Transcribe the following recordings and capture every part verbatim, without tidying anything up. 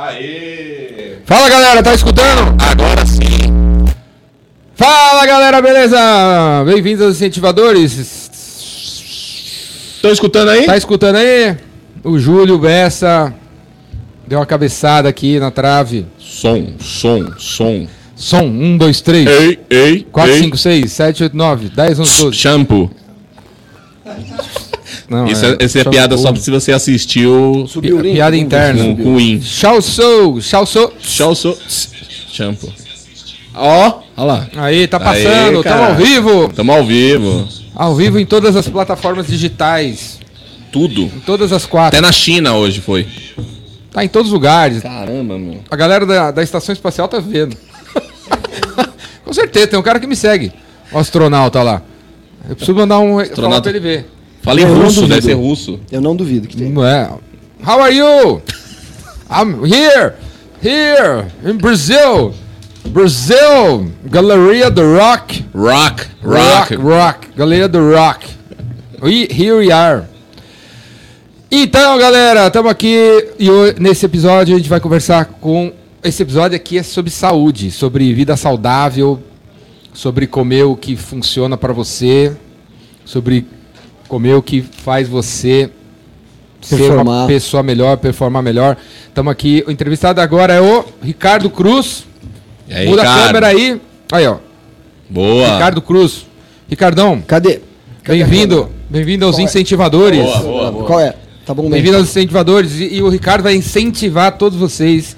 Aê! Fala, galera, tá escutando? Agora sim! Fala, galera, beleza? Bem-vindos aos incentivadores. Estão escutando aí? Tá escutando aí? O Júlio Bessa deu uma cabeçada aqui na trave. Som, som, som. Som, um, dois, três. Ei, ei, quatro, ei. cinco, seis, sete, oito, nove, dez, onze, doze. Shampoo. Não, isso é, essa é piada só se você assistiu. Subiu Pi- piada interna. Com, com o in. Tchau, sou. Tchau, sou. Tchau, sou. Shampoo. Ó, olha lá. Aí, tá passando. Estamos ao vivo. Estamos ao vivo. Ao vivo em todas as plataformas digitais. Tudo. Em todas as quatro. Até na China hoje foi. Tá em todos os lugares. Caramba, meu. A galera da, da Estação Espacial tá vendo. Com certeza, tem um cara que me segue. O astronauta lá. Eu preciso mandar um astronauta pra ele ver. Falei eu russo, deve ser russo. Eu não duvido que tem. É. How are you? I'm here, here, in Brazil. Brazil, Galeria do Rock. Rock, rock. Rock, rock. Galeria do Rock. We, here we are. Então, galera, estamos aqui e nesse episódio a gente vai conversar com... Esse episódio aqui é sobre saúde, sobre vida saudável, sobre comer o que funciona para você, sobre... comer o que faz você performar. Ser uma pessoa melhor, performar melhor. Estamos aqui, o entrevistado agora é o Ricardo Cruz. E aí, muda Ricardo. A câmera aí. Aí, ó. Boa. Ricardo Cruz. Ricardão. Cadê? Cadê bem-vindo. Bem-vindo aos Qual incentivadores. É? Boa, boa, boa. Qual é? Tá bom mesmo. Bem-vindo aos incentivadores. E, e o Ricardo vai incentivar todos vocês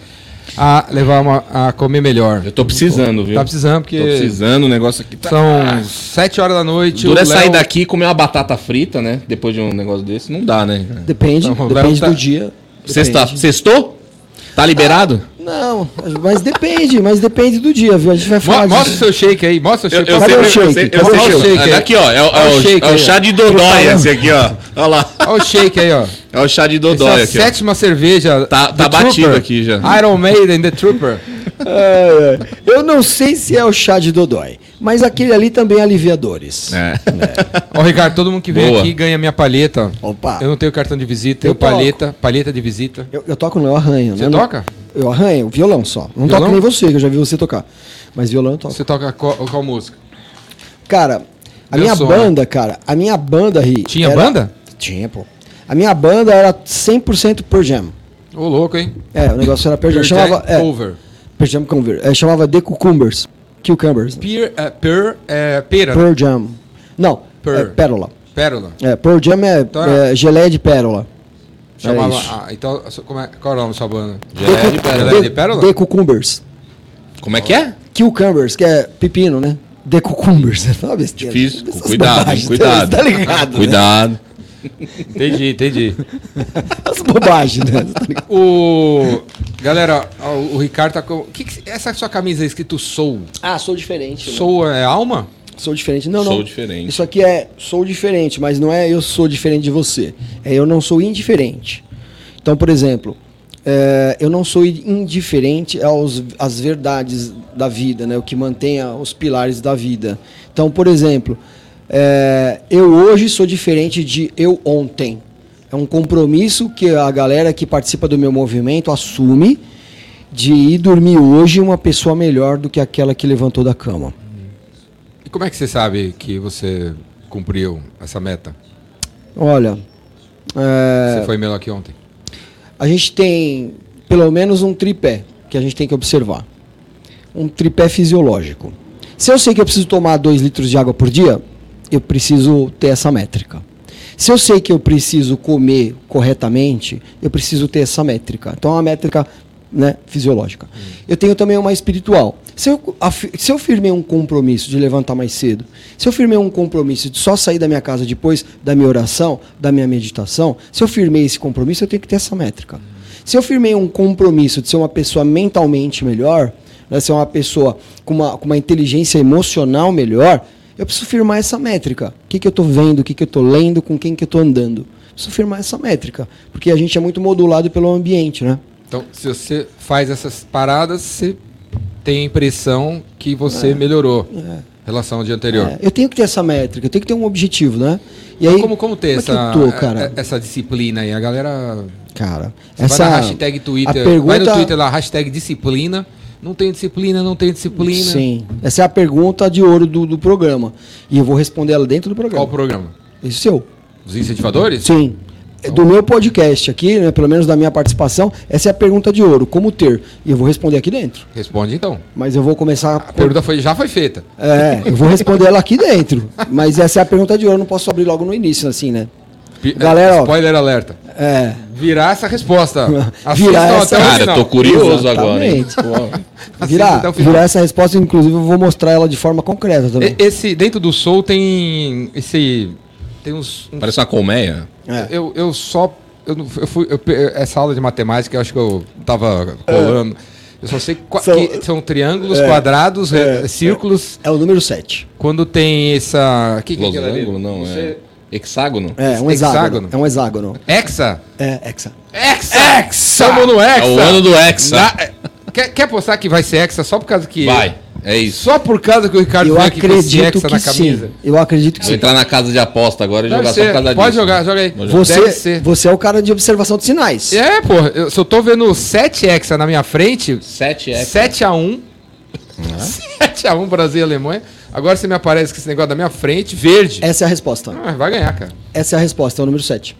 a levar uma, a comer melhor. Eu tô precisando, viu? Tá precisando, porque... Tô precisando, o negócio aqui tá... São sete horas da noite. Dura é Léo... sair daqui e comer uma batata frita, né? Depois de um negócio desse, não dá, né? Depende, então, depende tá... do dia. Sexta... Sextou? Tá liberado? Ah, não, mas depende, mas depende do dia, viu? A gente vai falar Mo- Mostra o seu shake aí, mostra o shake. Eu, eu Cadê sei, o shake? Eu sei, eu sei, o shake aí. Aqui, ó, é o, é o, é o, shake é o chá de dodóia esse aqui, ó. Olha lá. Olha o shake aí, ó. É o chá de dodóia aqui, ó. Sétima cerveja. Tá, tá batido aqui já. Iron Maiden, The Trooper. É, eu não sei se é o chá de dodói, mas aquele ali também é alivia dores. É. É. Ó, Ricardo, todo mundo que vem Boa. Aqui ganha minha palheta. Opa. Eu não tenho cartão de visita, eu, eu palheta, palheta de visita. Eu, eu toco, não, eu arranho. Você né? toca? Eu arranho, violão só. Não violão? Toco nem você, que eu já vi você tocar. Mas violão eu toco. Você toca qual, qual música? Cara, a Meu minha som, banda, né? cara, a minha banda... Ri, Tinha era... banda? Tinha, pô. A minha banda era cem por cento Pearl Jam. Ô, louco, hein? É, o negócio era Pearl Jam. Chamava, é, over. Pearl Jam Conver. É, chamava The Cucumbers. Cucumbers. Pear, é, per, é, pera. Pearl Jam. Não, per. É pérola. Pérola. É, Pearl Jam é, então, é geleia de pérola. Chamava, ah, então, como é, qual é o nome da sua banda? Geleia de, de pérola. Geleia de pérola? The Cucumbers. Como é que é? Cucumbers, que é pepino, né? The Cucumbers. É uma besteira. Difícil. Cuidado, bobagens, cuidado. Tá ligado, cuidado. Né? Entendi, entendi. As bobagens, né? O... Galera, o Ricardo tá com... Que que... Essa sua camisa é escrito Sou. Ah, sou diferente. Sou né? é alma? Sou diferente. Não, não. Sou diferente. Isso aqui é sou diferente, mas não é eu sou diferente de você. É eu não sou indiferente. Então, por exemplo, é... eu não sou indiferente aos... às verdades da vida, né? O que mantém os pilares da vida. Então, por exemplo... É, eu hoje sou diferente de eu ontem. É um compromisso que a galera que participa do meu movimento assume de ir dormir hoje uma pessoa melhor do que aquela que levantou da cama. E como é que você sabe que você cumpriu essa meta? Olha... É, você foi melhor que ontem? A gente tem pelo menos um tripé que a gente tem que observar. Um tripé fisiológico. Se eu sei que eu preciso tomar dois litros de água por dia... eu preciso ter essa métrica. Se eu sei que eu preciso comer corretamente, eu preciso ter essa métrica. Então é uma métrica, né, fisiológica. Hum. Eu tenho também uma espiritual. Se eu, se eu firmei um compromisso de levantar mais cedo, se eu firmei um compromisso de só sair da minha casa depois da minha oração, da minha meditação, se eu firmei esse compromisso, eu tenho que ter essa métrica. Hum. Se eu firmei um compromisso de ser uma pessoa mentalmente melhor, né, ser uma pessoa com uma, com uma inteligência emocional melhor... eu preciso firmar essa métrica. O que, que eu estou vendo, o que, que eu estou lendo, com quem que eu estou andando. Preciso firmar essa métrica, porque a gente é muito modulado pelo ambiente, né? Então, se você faz essas paradas, você tem a impressão que você é, melhorou em é. relação ao dia anterior. É. Eu tenho que ter essa métrica, eu tenho que ter um objetivo, né? E aí, como, como ter como essa, tô, essa disciplina aí? A galera Cara, você essa vai na hashtag Twitter, a pergunta... vai no Twitter lá, hashtag disciplina. Não tem disciplina, não tem disciplina. Sim. Essa é a pergunta de ouro do, do programa. E eu vou responder ela dentro do programa. Qual o programa? Esse seu. Os incentivadores? Sim. Então... do meu podcast aqui, né, pelo menos da minha participação, essa é a pergunta de ouro. Como ter? E eu vou responder aqui dentro. Responde então. Mas eu vou começar... A, a pergunta foi, já foi feita. É, eu vou responder ela aqui dentro. Mas essa é a pergunta de ouro, não posso abrir logo no início, assim, né? P- Galera, spoiler ó, alerta. É... virar essa resposta. Virar essa... Cara, eu tô curioso exatamente agora. Virar, virar essa resposta, inclusive, eu vou mostrar ela de forma concreta também. Esse, dentro do Soul tem esse... tem uns... uns... parece uma colmeia. É. Eu, eu só... Eu, eu fui, eu, essa aula de matemática, eu acho que eu tava colando. É. Eu só sei qua, são, que são triângulos, é, quadrados, é, círculos... É, é o número sete. Quando tem essa... que, que Losango, não, você... é... hexágono? É, um hexágono. É um hexágono. Hexa? É, hexa. Hexa! Hexa! Estamos no hexa! É o ano do hexa. Na... Quer, quer postar que vai ser hexa só por causa que... vai. É isso. Só por causa que o Ricardo vai que vai ser hexa na camisa? Sim. Eu acredito que sim. Vou entrar na casa de aposta agora e deve jogar ser. Só por causa disso. Pode jogar, né? Joga aí. Você, você é o cara de observação de sinais. É, pô. Eu, se eu tô vendo sete hexa na minha frente... sete hexa. sete a um. Ah. sete a um Brasil e Alemanha. Agora você me aparece com esse negócio da minha frente, verde. Essa é a resposta. Ah, vai ganhar, cara. Essa é a resposta, é o número sete.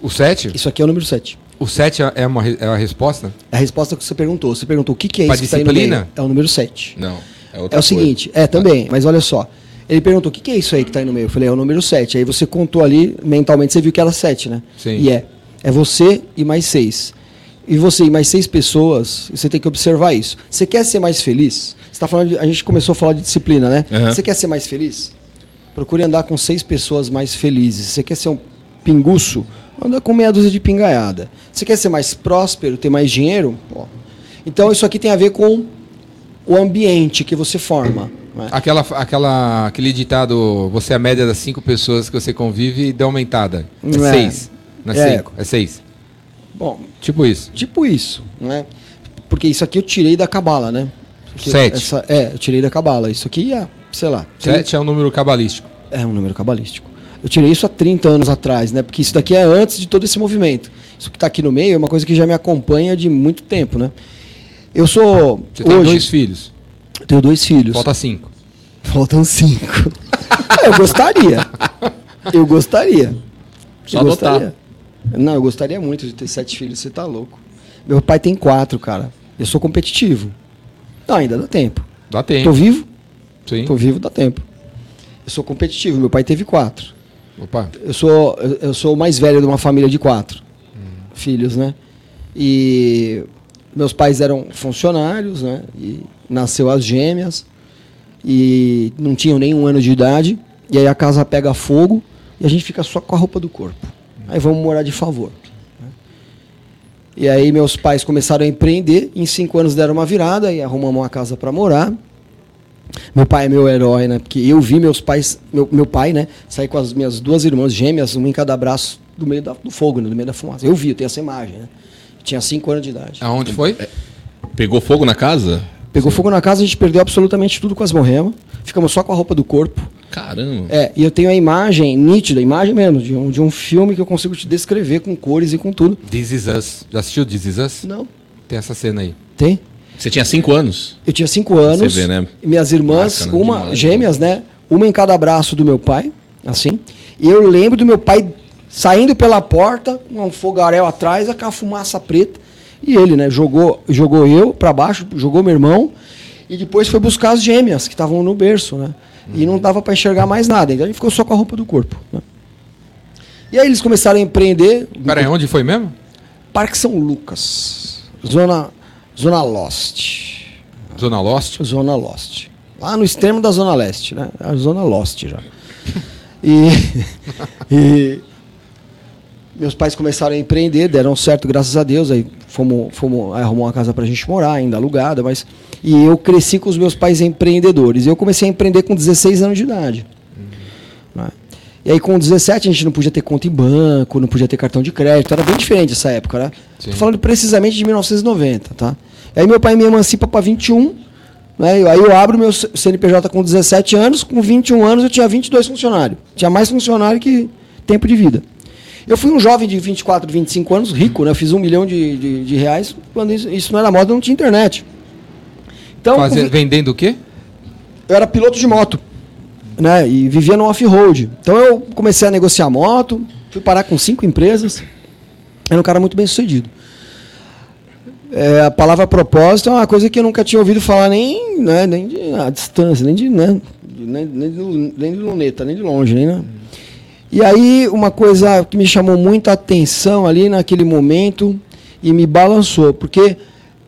O sete? Isso aqui é o número sete. O sete é uma é a resposta? É a resposta que você perguntou. Você perguntou o que, que é pra isso disciplina? Que tá aí no meio. É o número sete. Não, é outra É o coisa. Seguinte, é também, mas olha só. Ele perguntou o que, que é isso aí que tá aí no meio. Eu falei, é o número sete. Aí você contou ali, mentalmente você viu que era sete, né? Sim. E é. É você e mais seis. E você e mais seis pessoas, você tem que observar isso. Você quer ser mais feliz? Você tá falando de, a gente começou a falar de disciplina, né? Uhum. Você quer ser mais feliz? Procure andar com seis pessoas mais felizes. Você quer ser um pinguço? Anda com meia dúzia de pingaiada. Você quer ser mais próspero, ter mais dinheiro? Ó. Então isso aqui tem a ver com o ambiente que você forma. Né? Aquela, aquela, aquele ditado, você é a média das cinco pessoas que você convive e dá aumentada. É, é. Seis. Não é, é cinco, é seis. Bom, tipo isso. Tipo isso, né? Porque isso aqui eu tirei da cabala, né? Porque sete. Essa, é, eu tirei da cabala. Isso aqui é, sei lá. Sete tirei... é um número cabalístico. É um número cabalístico. Eu tirei isso há trinta anos atrás, né? Porque isso daqui é antes de todo esse movimento. Isso que está aqui no meio é uma coisa que já me acompanha de muito tempo, né? Eu sou... Você hoje... tem dois filhos? Eu tenho dois filhos. Falta cinco. Faltam cinco. Eu gostaria. Eu gostaria. Só eu adotar. Gostaria. Não, eu gostaria muito de ter sete filhos, você tá louco. Meu pai tem quatro, cara. Eu sou competitivo. Não, ainda dá tempo. Dá tempo. Tô vivo? Sim. Tô vivo, dá tempo. Eu sou competitivo, meu pai teve quatro. Opa. Eu sou, eu sou o mais velho de uma família de quatro hum. filhos, né? E meus pais eram funcionários, né? E nasceu as gêmeas. E não tinham nem um ano de idade. E aí a casa pega fogo e a gente fica só com a roupa do corpo. Aí vamos morar de favor. E aí meus pais começaram a empreender. Em cinco anos deram uma virada e arrumamos uma casa para morar. Meu pai é meu herói, né? Porque eu vi meus pais, meu, meu pai, né? Sair com as minhas duas irmãs gêmeas, uma em cada braço, do meio da, do fogo, né? Do meio da fumaça. Eu vi, eu tenho essa imagem, né? Eu tinha cinco anos de idade. Aonde foi? Pegou fogo na casa? Pegou Sim. fogo na casa, a gente perdeu absolutamente tudo com as morremas. Ficamos só com a roupa do corpo. Caramba! É, e eu tenho a imagem nítida, a imagem mesmo, de um, de um filme que eu consigo te descrever com cores e com tudo. This Is Us. Já assistiu This Is Us? Não. Tem essa cena aí. Tem? Você tinha cinco anos? Eu tinha cinco anos. Você vê, né? Minhas irmãs, Bacana, uma demais, gêmeas, né? Uma em cada braço do meu pai, assim. E eu lembro do meu pai saindo pela porta, um fogaréu atrás, aquela fumaça preta. E ele, né, jogou, jogou eu pra baixo, jogou meu irmão, e depois foi buscar as gêmeas, que estavam no berço, né? Uhum. E não dava pra enxergar mais nada, então a gente ficou só com a roupa do corpo, né? E aí eles começaram a empreender... Peraí, onde foi mesmo? Parque São Lucas, Zona, Zona Leste. Zona Leste? Zona Leste. Lá no extremo da Zona Leste, né? A Zona Leste já. E... e... meus pais começaram a empreender, deram certo, graças a Deus. Aí fomos, fomos, aí arrumou uma casa pra gente morar, ainda alugada, mas... E eu cresci com os meus pais empreendedores. E eu comecei a empreender com dezesseis anos de idade. Uhum. Né? E aí com dezessete a gente não podia ter conta em banco, não podia ter cartão de crédito. Era bem diferente essa época, né? Sim. Tô falando precisamente de mil novecentos e noventa, tá? E aí meu pai me emancipa pra vinte e um, né? Aí eu abro meu C N P J com dezessete anos, com vinte e um anos eu tinha vinte e dois funcionários. Tinha mais funcionário que tempo de vida. Eu fui um jovem de vinte e quatro, vinte e cinco anos, rico, né? Eu fiz um milhão de, de, de reais, quando isso, isso não era moda, não tinha internet. Então, Fazer, o, vendendo o quê? Eu era piloto de moto, né? E vivia no off-road. Então eu comecei a negociar moto, fui parar com cinco empresas, era um cara muito bem sucedido. É, a palavra propósito é uma coisa que eu nunca tinha ouvido falar nem, né, nem de, a distância, nem de, né, nem, nem, de, nem de luneta, nem de longe, nem, né? E aí, uma coisa que me chamou muita atenção ali naquele momento e me balançou, porque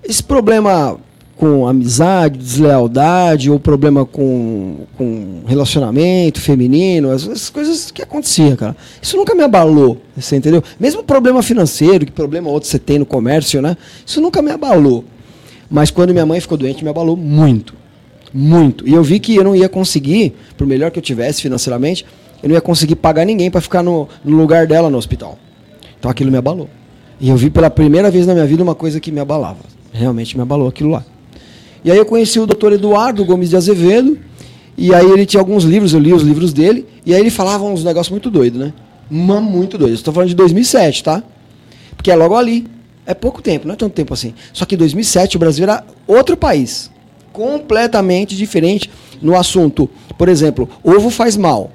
esse problema com amizade, deslealdade, ou problema com, com relacionamento feminino, essas coisas que aconteciam, cara, isso nunca me abalou, você entendeu? Mesmo problema financeiro, que problema outro você tem no comércio, né? Isso nunca me abalou. Mas quando minha mãe ficou doente, me abalou muito, muito. E eu vi que eu não ia conseguir, por melhor que eu tivesse financeiramente, eu não ia conseguir pagar ninguém para ficar no, no lugar dela no hospital. Então aquilo me abalou. E eu vi pela primeira vez na minha vida uma coisa que me abalava. Realmente me abalou aquilo lá. E aí eu conheci o doutor Eduardo Gomes de Azevedo. E aí ele tinha alguns livros, eu li os livros dele. E aí ele falava uns negócios muito doidos, né? Uma muito doido. Estou falando de dois mil e sete, tá? Porque é logo ali. É pouco tempo, não é tanto tempo assim. Só que em dois mil e sete o Brasil era outro país. Completamente diferente no assunto. Por exemplo, ovo faz mal.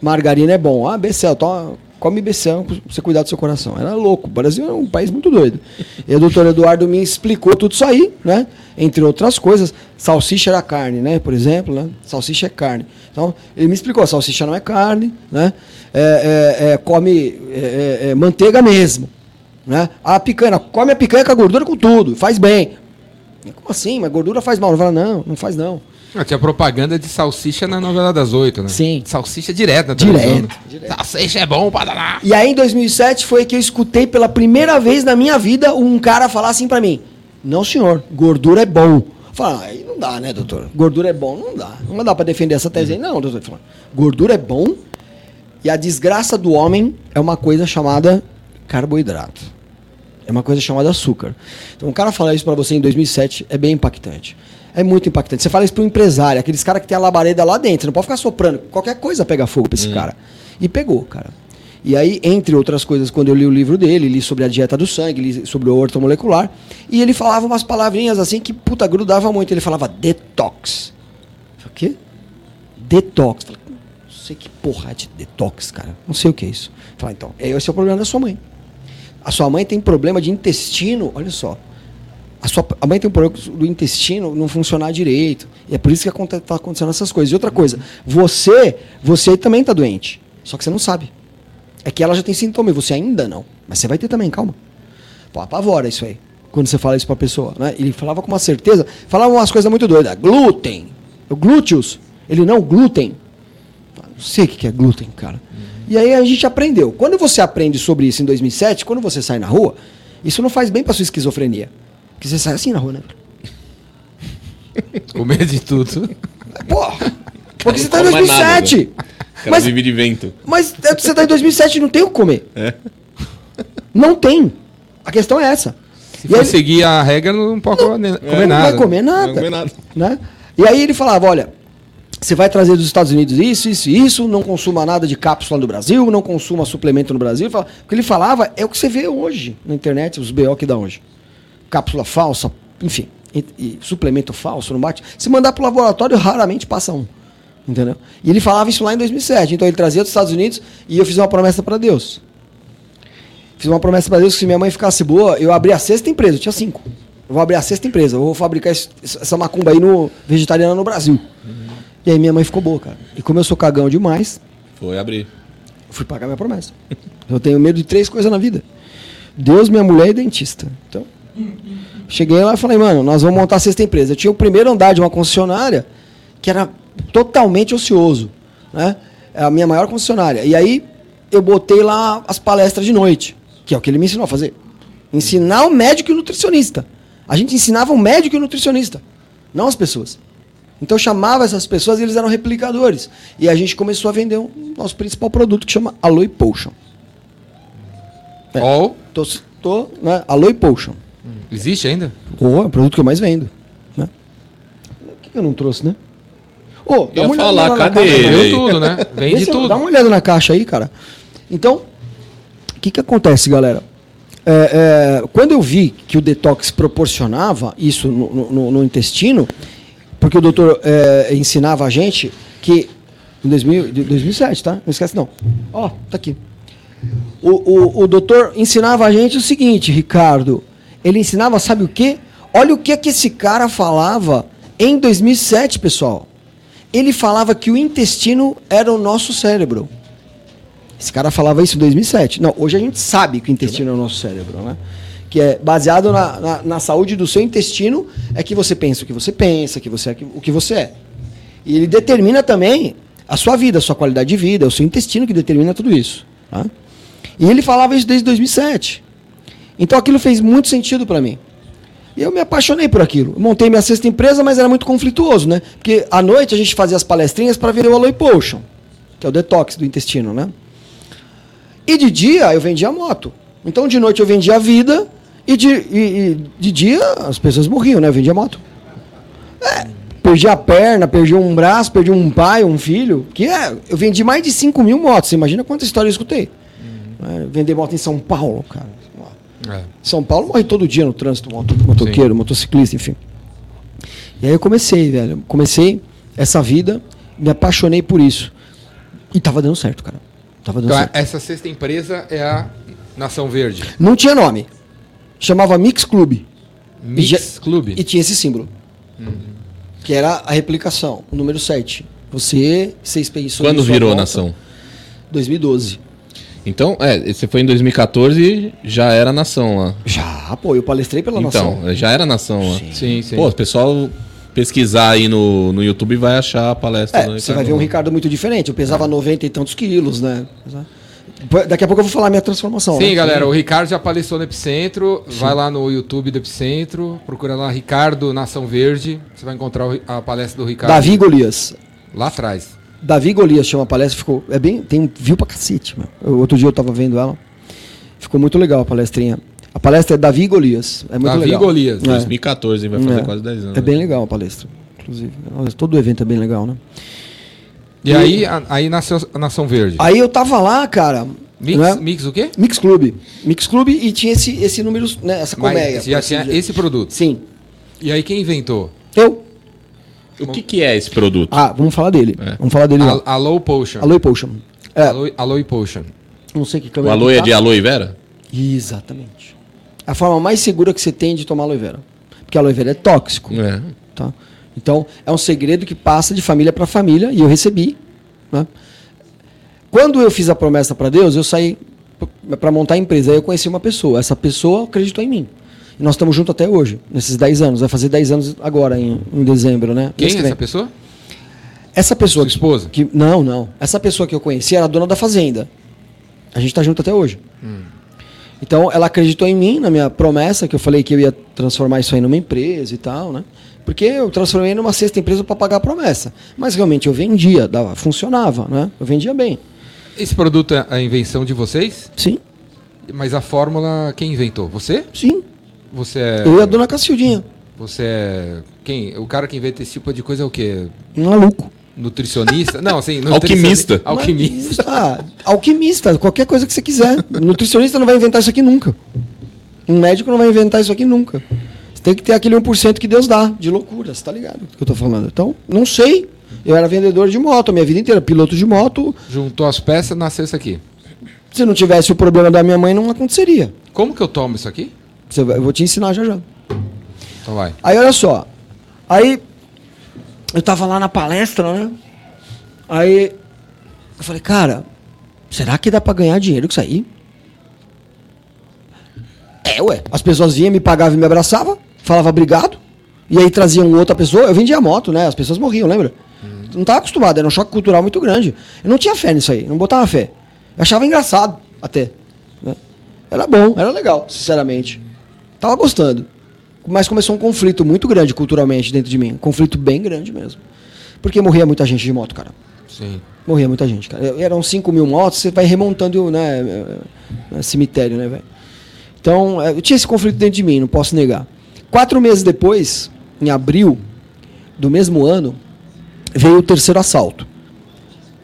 Margarina é bom. Ah, Becel, toma, come Becel pra você cuidar do seu coração. Era louco. O Brasil é um país muito doido. E o doutor Eduardo me explicou tudo isso aí, né? Entre outras coisas. Salsicha era carne, né? Por exemplo, né? Salsicha é carne. Então, ele me explicou. Salsicha não é carne, né? É, é, é, come é, é, manteiga mesmo, né? A picanha. Come a picanha com a gordura, com tudo. Faz bem. Como assim? Mas gordura faz mal. Eu falo, não, não faz não. Ah, tinha propaganda de salsicha na novela das oito, né? Sim. Salsicha direto na televisão. Direto. Salsicha é bom pra danar. E aí, em dois mil e sete, foi que eu escutei pela primeira vez na minha vida um cara falar assim pra mim: não, senhor, gordura é bom. Fala, aí não dá, né, doutor? Gordura é bom, não dá. Não dá pra defender essa tese aí, não, doutor. Fala, gordura é bom e a desgraça do homem é uma coisa chamada carboidrato. É uma coisa chamada açúcar. Então, o cara falar isso pra você em dois mil e sete é bem impactante. É muito impactante. Você fala isso para um empresário, aqueles caras que tem a labareda lá dentro. Você não pode ficar soprando. Qualquer coisa pega fogo para esse hum. cara. E pegou, cara. E aí, entre outras coisas, quando eu li o livro dele, li sobre a dieta do sangue, li sobre o ortomolecular, e ele falava umas palavrinhas assim que, puta, grudava muito. Ele falava detox. Eu falei, o quê? Detox. Eu falei, não sei que porra de detox, cara. Não sei o que é isso. Eu falei, então, esse é o problema da sua mãe. A sua mãe tem problema de intestino, olha só. A sua a mãe tem um problema do intestino não funcionar direito. E é por isso que está acontecendo essas coisas. E outra coisa, você, você também está doente. Só que você não sabe. É que ela já tem sintoma e você ainda não. Mas você vai ter também, calma. Pô, apavora isso aí. Quando você fala isso para a pessoa, né? Ele falava com uma certeza, falava umas coisas muito doidas. Glúten. Glúteos. Ele, não, glúten. Não sei o que é glúten, cara. E aí a gente aprendeu. Quando você aprende sobre isso em dois mil e sete, quando você sai na rua, isso não faz bem para sua esquizofrenia. Porque você sai assim na rua, né? Com medo de tudo. Porra! Porque você tá em dois mil e sete! Cara, vive de vento. Mas você tá em dois mil e sete e não tem o que comer. É. Não tem. A questão é essa. Se e for ele... seguir a regra, não pode não, comer, é, nada. Não vai comer nada. Não vai comer nada. Né? E aí ele falava, olha, você vai trazer dos Estados Unidos isso, isso e isso, não consuma nada de cápsula no Brasil, não consuma suplemento no Brasil. O que ele falava é o que você vê hoje na internet, os B O que dá hoje. Cápsula falsa, enfim, e, e suplemento falso, não bate. Se mandar para o laboratório, raramente passa um. Entendeu? E ele falava isso lá em dois mil e sete. Então ele trazia dos Estados Unidos e eu fiz uma promessa para Deus. Fiz uma promessa para Deus que se minha mãe ficasse boa, eu abri a sexta empresa, eu tinha cinco. Eu vou abrir a sexta empresa, eu vou fabricar isso, essa macumba aí no, vegetariana no Brasil. Uhum. E aí minha mãe ficou boa, cara. E como eu sou cagão demais... Foi abrir. Fui pagar minha promessa. Eu tenho medo de três coisas na vida. Deus, minha mulher e dentista. Então... Cheguei lá e falei, mano, nós vamos montar a sexta empresa. Eu tinha o primeiro andar de uma concessionária que era totalmente ocioso, né? A minha maior concessionária. E aí eu botei lá as palestras de noite, que é o que ele me ensinou a fazer. Ensinar o médico e o nutricionista. A gente ensinava o médico e o nutricionista, não as pessoas. Então eu chamava essas pessoas e eles eram replicadores. E a gente começou a vender o nosso principal produto, que chama Aloe Potion. É, oh. tô, tô, né? Aloe Potion. Existe ainda? Oh, é o produto que eu mais vendo. Né? O que eu não trouxe, né? Oh, dá uma olhada falar, na cadê? Caixa. Vendeu tudo, né? Vende tudo. Dá uma olhada na caixa aí, cara. Então, que, que acontece, galera? É, é, quando eu vi que o detox proporcionava isso no, no, no intestino, porque o doutor é, ensinava a gente que, em dois mil, dois mil e sete, tá? Não esquece não. Ó, tá aqui. O, o, o doutor ensinava a gente o seguinte, Ricardo. Ele ensinava, sabe o quê? Olha o que, é que esse cara falava em dois mil e sete, pessoal. Ele falava que o intestino era o nosso cérebro. Esse cara falava isso em dois mil e sete. Não, hoje a gente sabe que o intestino é o nosso cérebro, né? Que é baseado na, na, na saúde do seu intestino, é que você pensa o que você pensa, que você é o que você é. E ele determina também a sua vida, a sua qualidade de vida, o seu intestino que determina tudo isso. Tá? E ele falava isso desde dois mil e sete. Então aquilo fez muito sentido para mim. E eu me apaixonei por aquilo. Eu montei minha sexta empresa, mas era muito conflituoso, né? Porque à noite a gente fazia as palestrinhas para vender o Aloe Potion, que é o detox do intestino, né? E de dia eu vendia a moto. Então de noite eu vendia a vida e de, e, e de dia as pessoas morriam, né? Eu vendia a moto. É, perdi a perna, perdi um braço, perdi um pai, um filho. Que é, eu vendi mais de cinco mil motos. Você imagina quanta história eu escutei. Uhum. É, vender moto em São Paulo, cara. É. São Paulo morre todo dia no trânsito, motoqueiro, motociclista, enfim. E aí eu comecei, velho. Comecei essa vida, me apaixonei por isso. E tava dando certo, cara. Tava dando então, certo. Essa sexta empresa é a Nação Verde. Não tinha nome. Chamava Mix Club. Mix e já... Club? E tinha esse símbolo. Uhum. Que era a replicação, o número sete. Você, seis pensões. Quando virou a Nação? dois mil e doze. Então, é, você foi em dois mil e quatorze e já era Nação lá. Já, pô, eu palestrei pela Nação. Então, já era Nação lá. Sim, sim, sim. Pô, o pessoal pesquisar aí no, no YouTube vai achar a palestra. É, você vai ver um Ricardo muito diferente. Eu pesava é. noventa e tantos quilos, né? Daqui a pouco eu vou falar a minha transformação. Sim, né? Galera, o Ricardo já palestrou no Epicentro. Sim. Vai lá no YouTube do Epicentro, procura lá Ricardo Nação Verde. Você vai encontrar a palestra do Ricardo. Davi Golias. Lá atrás. Davi Golias chama a palestra, ficou. É bem. Tem um view pra cacete, mano. Eu, outro dia eu tava vendo ela. Ficou muito legal a palestrinha. A palestra é Davi Golias. É muito Davi legal. Davi Golias, é. dois mil e quatorze, vai fazer é. quase dez anos. É bem legal a palestra, inclusive. Todo o evento é bem legal, né? E, e aí, aí, aí nasceu a Nação Verde. Aí eu tava lá, cara. Mix, né? Mix o quê? Mix Club. Mix Club e tinha esse, esse número, né? Essa colmeia. Já tinha esse, esse produto? Sim. E aí quem inventou? Eu. O que, que é esse produto? Ah, vamos falar dele. É. Vamos falar dele. A, Aloe Potion. Aloe Potion. É. Aloe, Aloe Potion. Não sei que câmera. O Aloe é de aloe vera? Exatamente. A forma mais segura que você tem de tomar aloe vera. Porque aloe vera é tóxico. É. Tá? Então, é um segredo que passa de família para família e eu recebi. Né? Quando eu fiz a promessa para Deus, eu saí para montar a empresa. Aí eu conheci uma pessoa. Essa pessoa acreditou em mim. Nós estamos juntos até hoje, nesses dez anos. Vai fazer dez anos agora, em, em dezembro, né? Quem é essa pessoa? Essa pessoa... Sua esposa? Que, não, não. Essa pessoa que eu conheci era a dona da fazenda. A gente está junto até hoje. Hum. Então, ela acreditou em mim, na minha promessa, que eu falei que eu ia transformar isso aí numa empresa e tal, né? Porque eu transformei numa sexta empresa para pagar a promessa. Mas, realmente, eu vendia, dava, funcionava, né? Eu vendia bem. Esse produto é a invenção de vocês? Sim. Mas a fórmula, quem inventou? Você? Sim. Você é... Eu e a dona Cacildinha. Você é... Quem? O cara que inventa esse tipo de coisa é o quê? Um maluco. Nutricionista? Não, assim... Alquimista. Alquimista. Ah, alquimista. Qualquer coisa que você quiser. Nutricionista não vai inventar isso aqui nunca. Um médico não vai inventar isso aqui nunca. Você tem que ter aquele um por cento que Deus dá. De loucura, você tá ligado do que eu tô falando. Então, não sei. Eu era vendedor de moto a minha vida inteira. Piloto de moto. Juntou as peças, nasceu isso aqui. Se não tivesse o problema da minha mãe, não aconteceria. Como que eu tomo isso aqui? Eu vou te ensinar já já. Então vai. Aí olha só. Aí eu tava lá na palestra, né? Aí eu falei, cara, será que dá pra ganhar dinheiro com isso aí? É, ué. As pessoas vinham, me pagavam e me abraçavam, falavam obrigado. E aí traziam outra pessoa. Eu vendia moto, né? As pessoas morriam, lembra? Hum. Não tava acostumado, era um choque cultural muito grande. Eu não tinha fé nisso aí, não botava fé. Eu achava engraçado até. Né? Era bom, era legal, sinceramente. Tava gostando. Mas começou um conflito muito grande culturalmente dentro de mim. Um conflito bem grande mesmo. Porque morria muita gente de moto, cara. Sim. Morria muita gente, cara. Eram cinco mil motos, você vai remontando, né? Cemitério, né, velho? Então, eu tinha esse conflito dentro de mim, não posso negar. Quatro meses depois, em abril do mesmo ano, veio o terceiro assalto.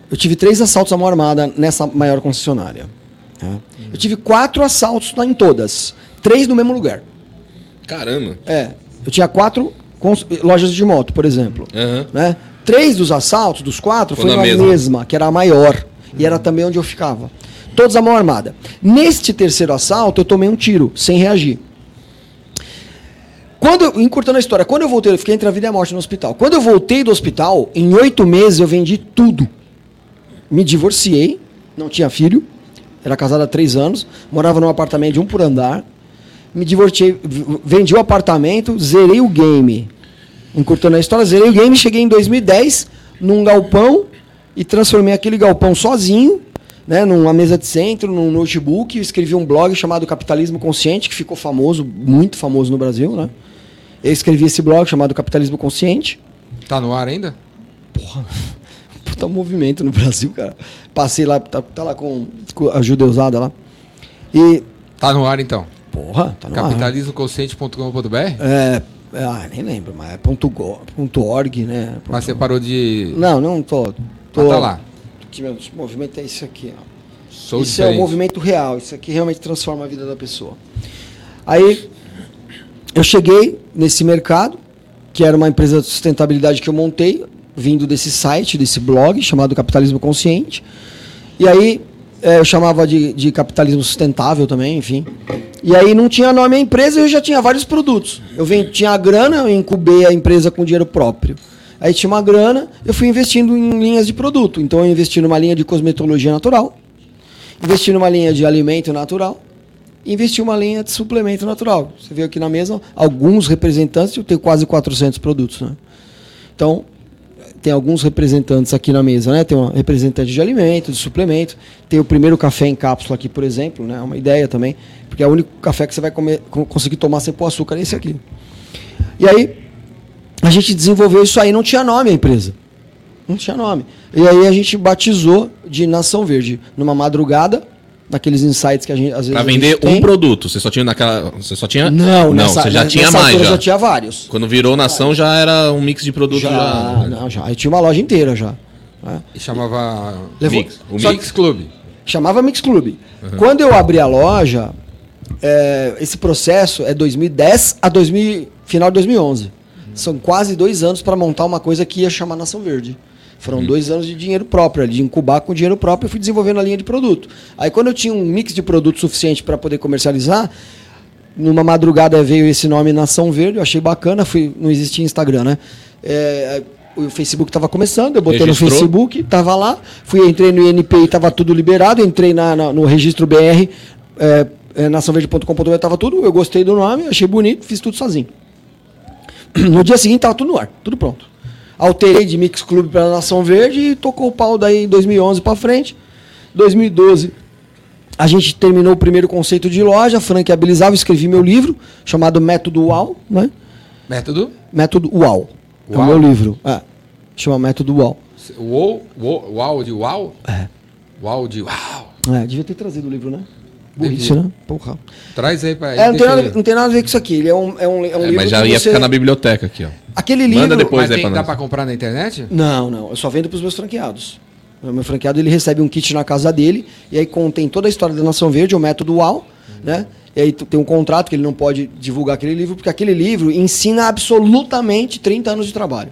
Eu tive três assaltos à mão armada nessa maior concessionária. Né? Uhum. Eu tive quatro assaltos em todas. Três no mesmo lugar. Caramba. É. Eu tinha quatro cons... lojas de moto, por exemplo. Uhum. Né? Três dos assaltos, dos quatro, foi, foi na mesma. mesma, que era a maior. Uhum. E era também onde eu ficava. Todos à mão armada. Neste terceiro assalto, eu tomei um tiro, sem reagir. Quando, encurtando a história, quando eu voltei, eu fiquei entre a vida e a morte no hospital. Quando eu voltei do hospital, em oito meses eu vendi tudo. Me divorciei, não tinha filho, era casado há três anos, morava num apartamento de um por andar. Me divorciei, vendi o apartamento, zerei o game. Encurtando a história, zerei o game, cheguei em dois mil e dez num galpão e transformei aquele galpão sozinho, né, numa mesa de centro, num notebook. Eu escrevi um blog chamado Capitalismo Consciente, que ficou famoso, muito famoso no Brasil, né? Eu escrevi esse blog chamado Capitalismo Consciente. Tá no ar ainda? Porra, puta movimento no Brasil, cara. Passei lá, tá, tá lá com, com a judeusada lá. E... Tá no ar então? Porra, tá no capitalismo consciente ponto com ponto b r? É, ah, nem lembro, mas é ponto go, ponto .org, né? Ponto... Mas você parou de... Não, não tô. tô... Ah, tá lá. Que meu movimento é isso aqui, ó. Sou isso diferente. É um movimento real, isso aqui realmente transforma a vida da pessoa. Aí... Eu cheguei nesse mercado, que era uma empresa de sustentabilidade que eu montei, vindo desse site, desse blog, chamado Capitalismo Consciente. E aí, é, eu chamava de, de capitalismo sustentável também, enfim. E aí não tinha nome a empresa e eu já tinha vários produtos. Eu vendia, tinha a grana, eu incubei a empresa com dinheiro próprio. Aí tinha uma grana, eu fui investindo em linhas de produto. Então eu investi numa linha de cosmetologia natural, investi numa linha de alimento natural, investir uma linha de suplemento natural. Você vê aqui na mesa alguns representantes, eu tenho quase quatrocentos produtos, né? Então, tem alguns representantes aqui na mesa, né? Tem um representante de alimento, de suplemento, tem o primeiro café em cápsula aqui, por exemplo, né? Uma ideia também, porque é o único café que você vai comer, conseguir tomar sem pôr açúcar, é esse aqui. E aí, a gente desenvolveu isso aí, não tinha nome a empresa. Não tinha nome. E aí a gente batizou de Nação Verde, numa madrugada, naqueles insights que a gente às vezes. Pra vender um tem. Produto. Você só tinha naquela. Você só tinha. Não, não. Nessa, você já nessa tinha mais. Já. Eu já tinha vários. Quando virou Nação, já era um mix de produtos. Já, já... Não, já. Aí tinha uma loja inteira já. Né? E chamava. Levou. Mix, o só Mix Club. Chamava Mix Club. Uhum. Quando eu abri a loja, é, esse processo é dois mil e dez a dois mil, final de dois mil e onze. Uhum. São quase dois anos para montar uma coisa que ia chamar Nação Verde. Foram hum. dois anos de dinheiro próprio, de incubar com dinheiro próprio, eu fui desenvolvendo a linha de produto. Aí quando eu tinha um mix de produto suficiente para poder comercializar, numa madrugada veio esse nome Nação Verde, eu achei bacana, fui, não existia Instagram, né? É, o Facebook estava começando, eu botei Registrou. no Facebook, estava lá, fui, entrei no I N P I, estava tudo liberado, entrei na, na, no registro B R, é, é, nação verde ponto com ponto b r, estava tudo, eu gostei do nome, achei bonito, fiz tudo sozinho. No dia seguinte estava tudo no ar, tudo pronto. Alterei de Mix Club para Nação Verde e tocou o pau daí em dois mil e onze para frente. dois mil e doze, a gente terminou o primeiro conceito de loja, franqueabilizava, escrevi meu livro, chamado Método U A U. Né? Método? Método U A U. É o meu livro. É, chama Método U A U. U A U? U A U de U A U? É. U A U de U A U. É, devia ter trazido o livro, né? Burrice, né? Porra. Traz aí pra ele. É, não, tem nada, não tem nada a ver com isso aqui. Ele é um, é um, é um é, livro. Mas já ia você... ficar na biblioteca aqui, ó. Aquele livro. Manda depois, mas aí pra dá nós. Pra comprar na internet? Não, não. Eu só vendo pros meus franqueados. O meu franqueado, ele recebe um kit na casa dele. E aí contém toda a história da Nação Verde, o Método U A U, hum. né? E aí tem um contrato que ele não pode divulgar aquele livro, porque aquele livro ensina absolutamente trinta anos de trabalho.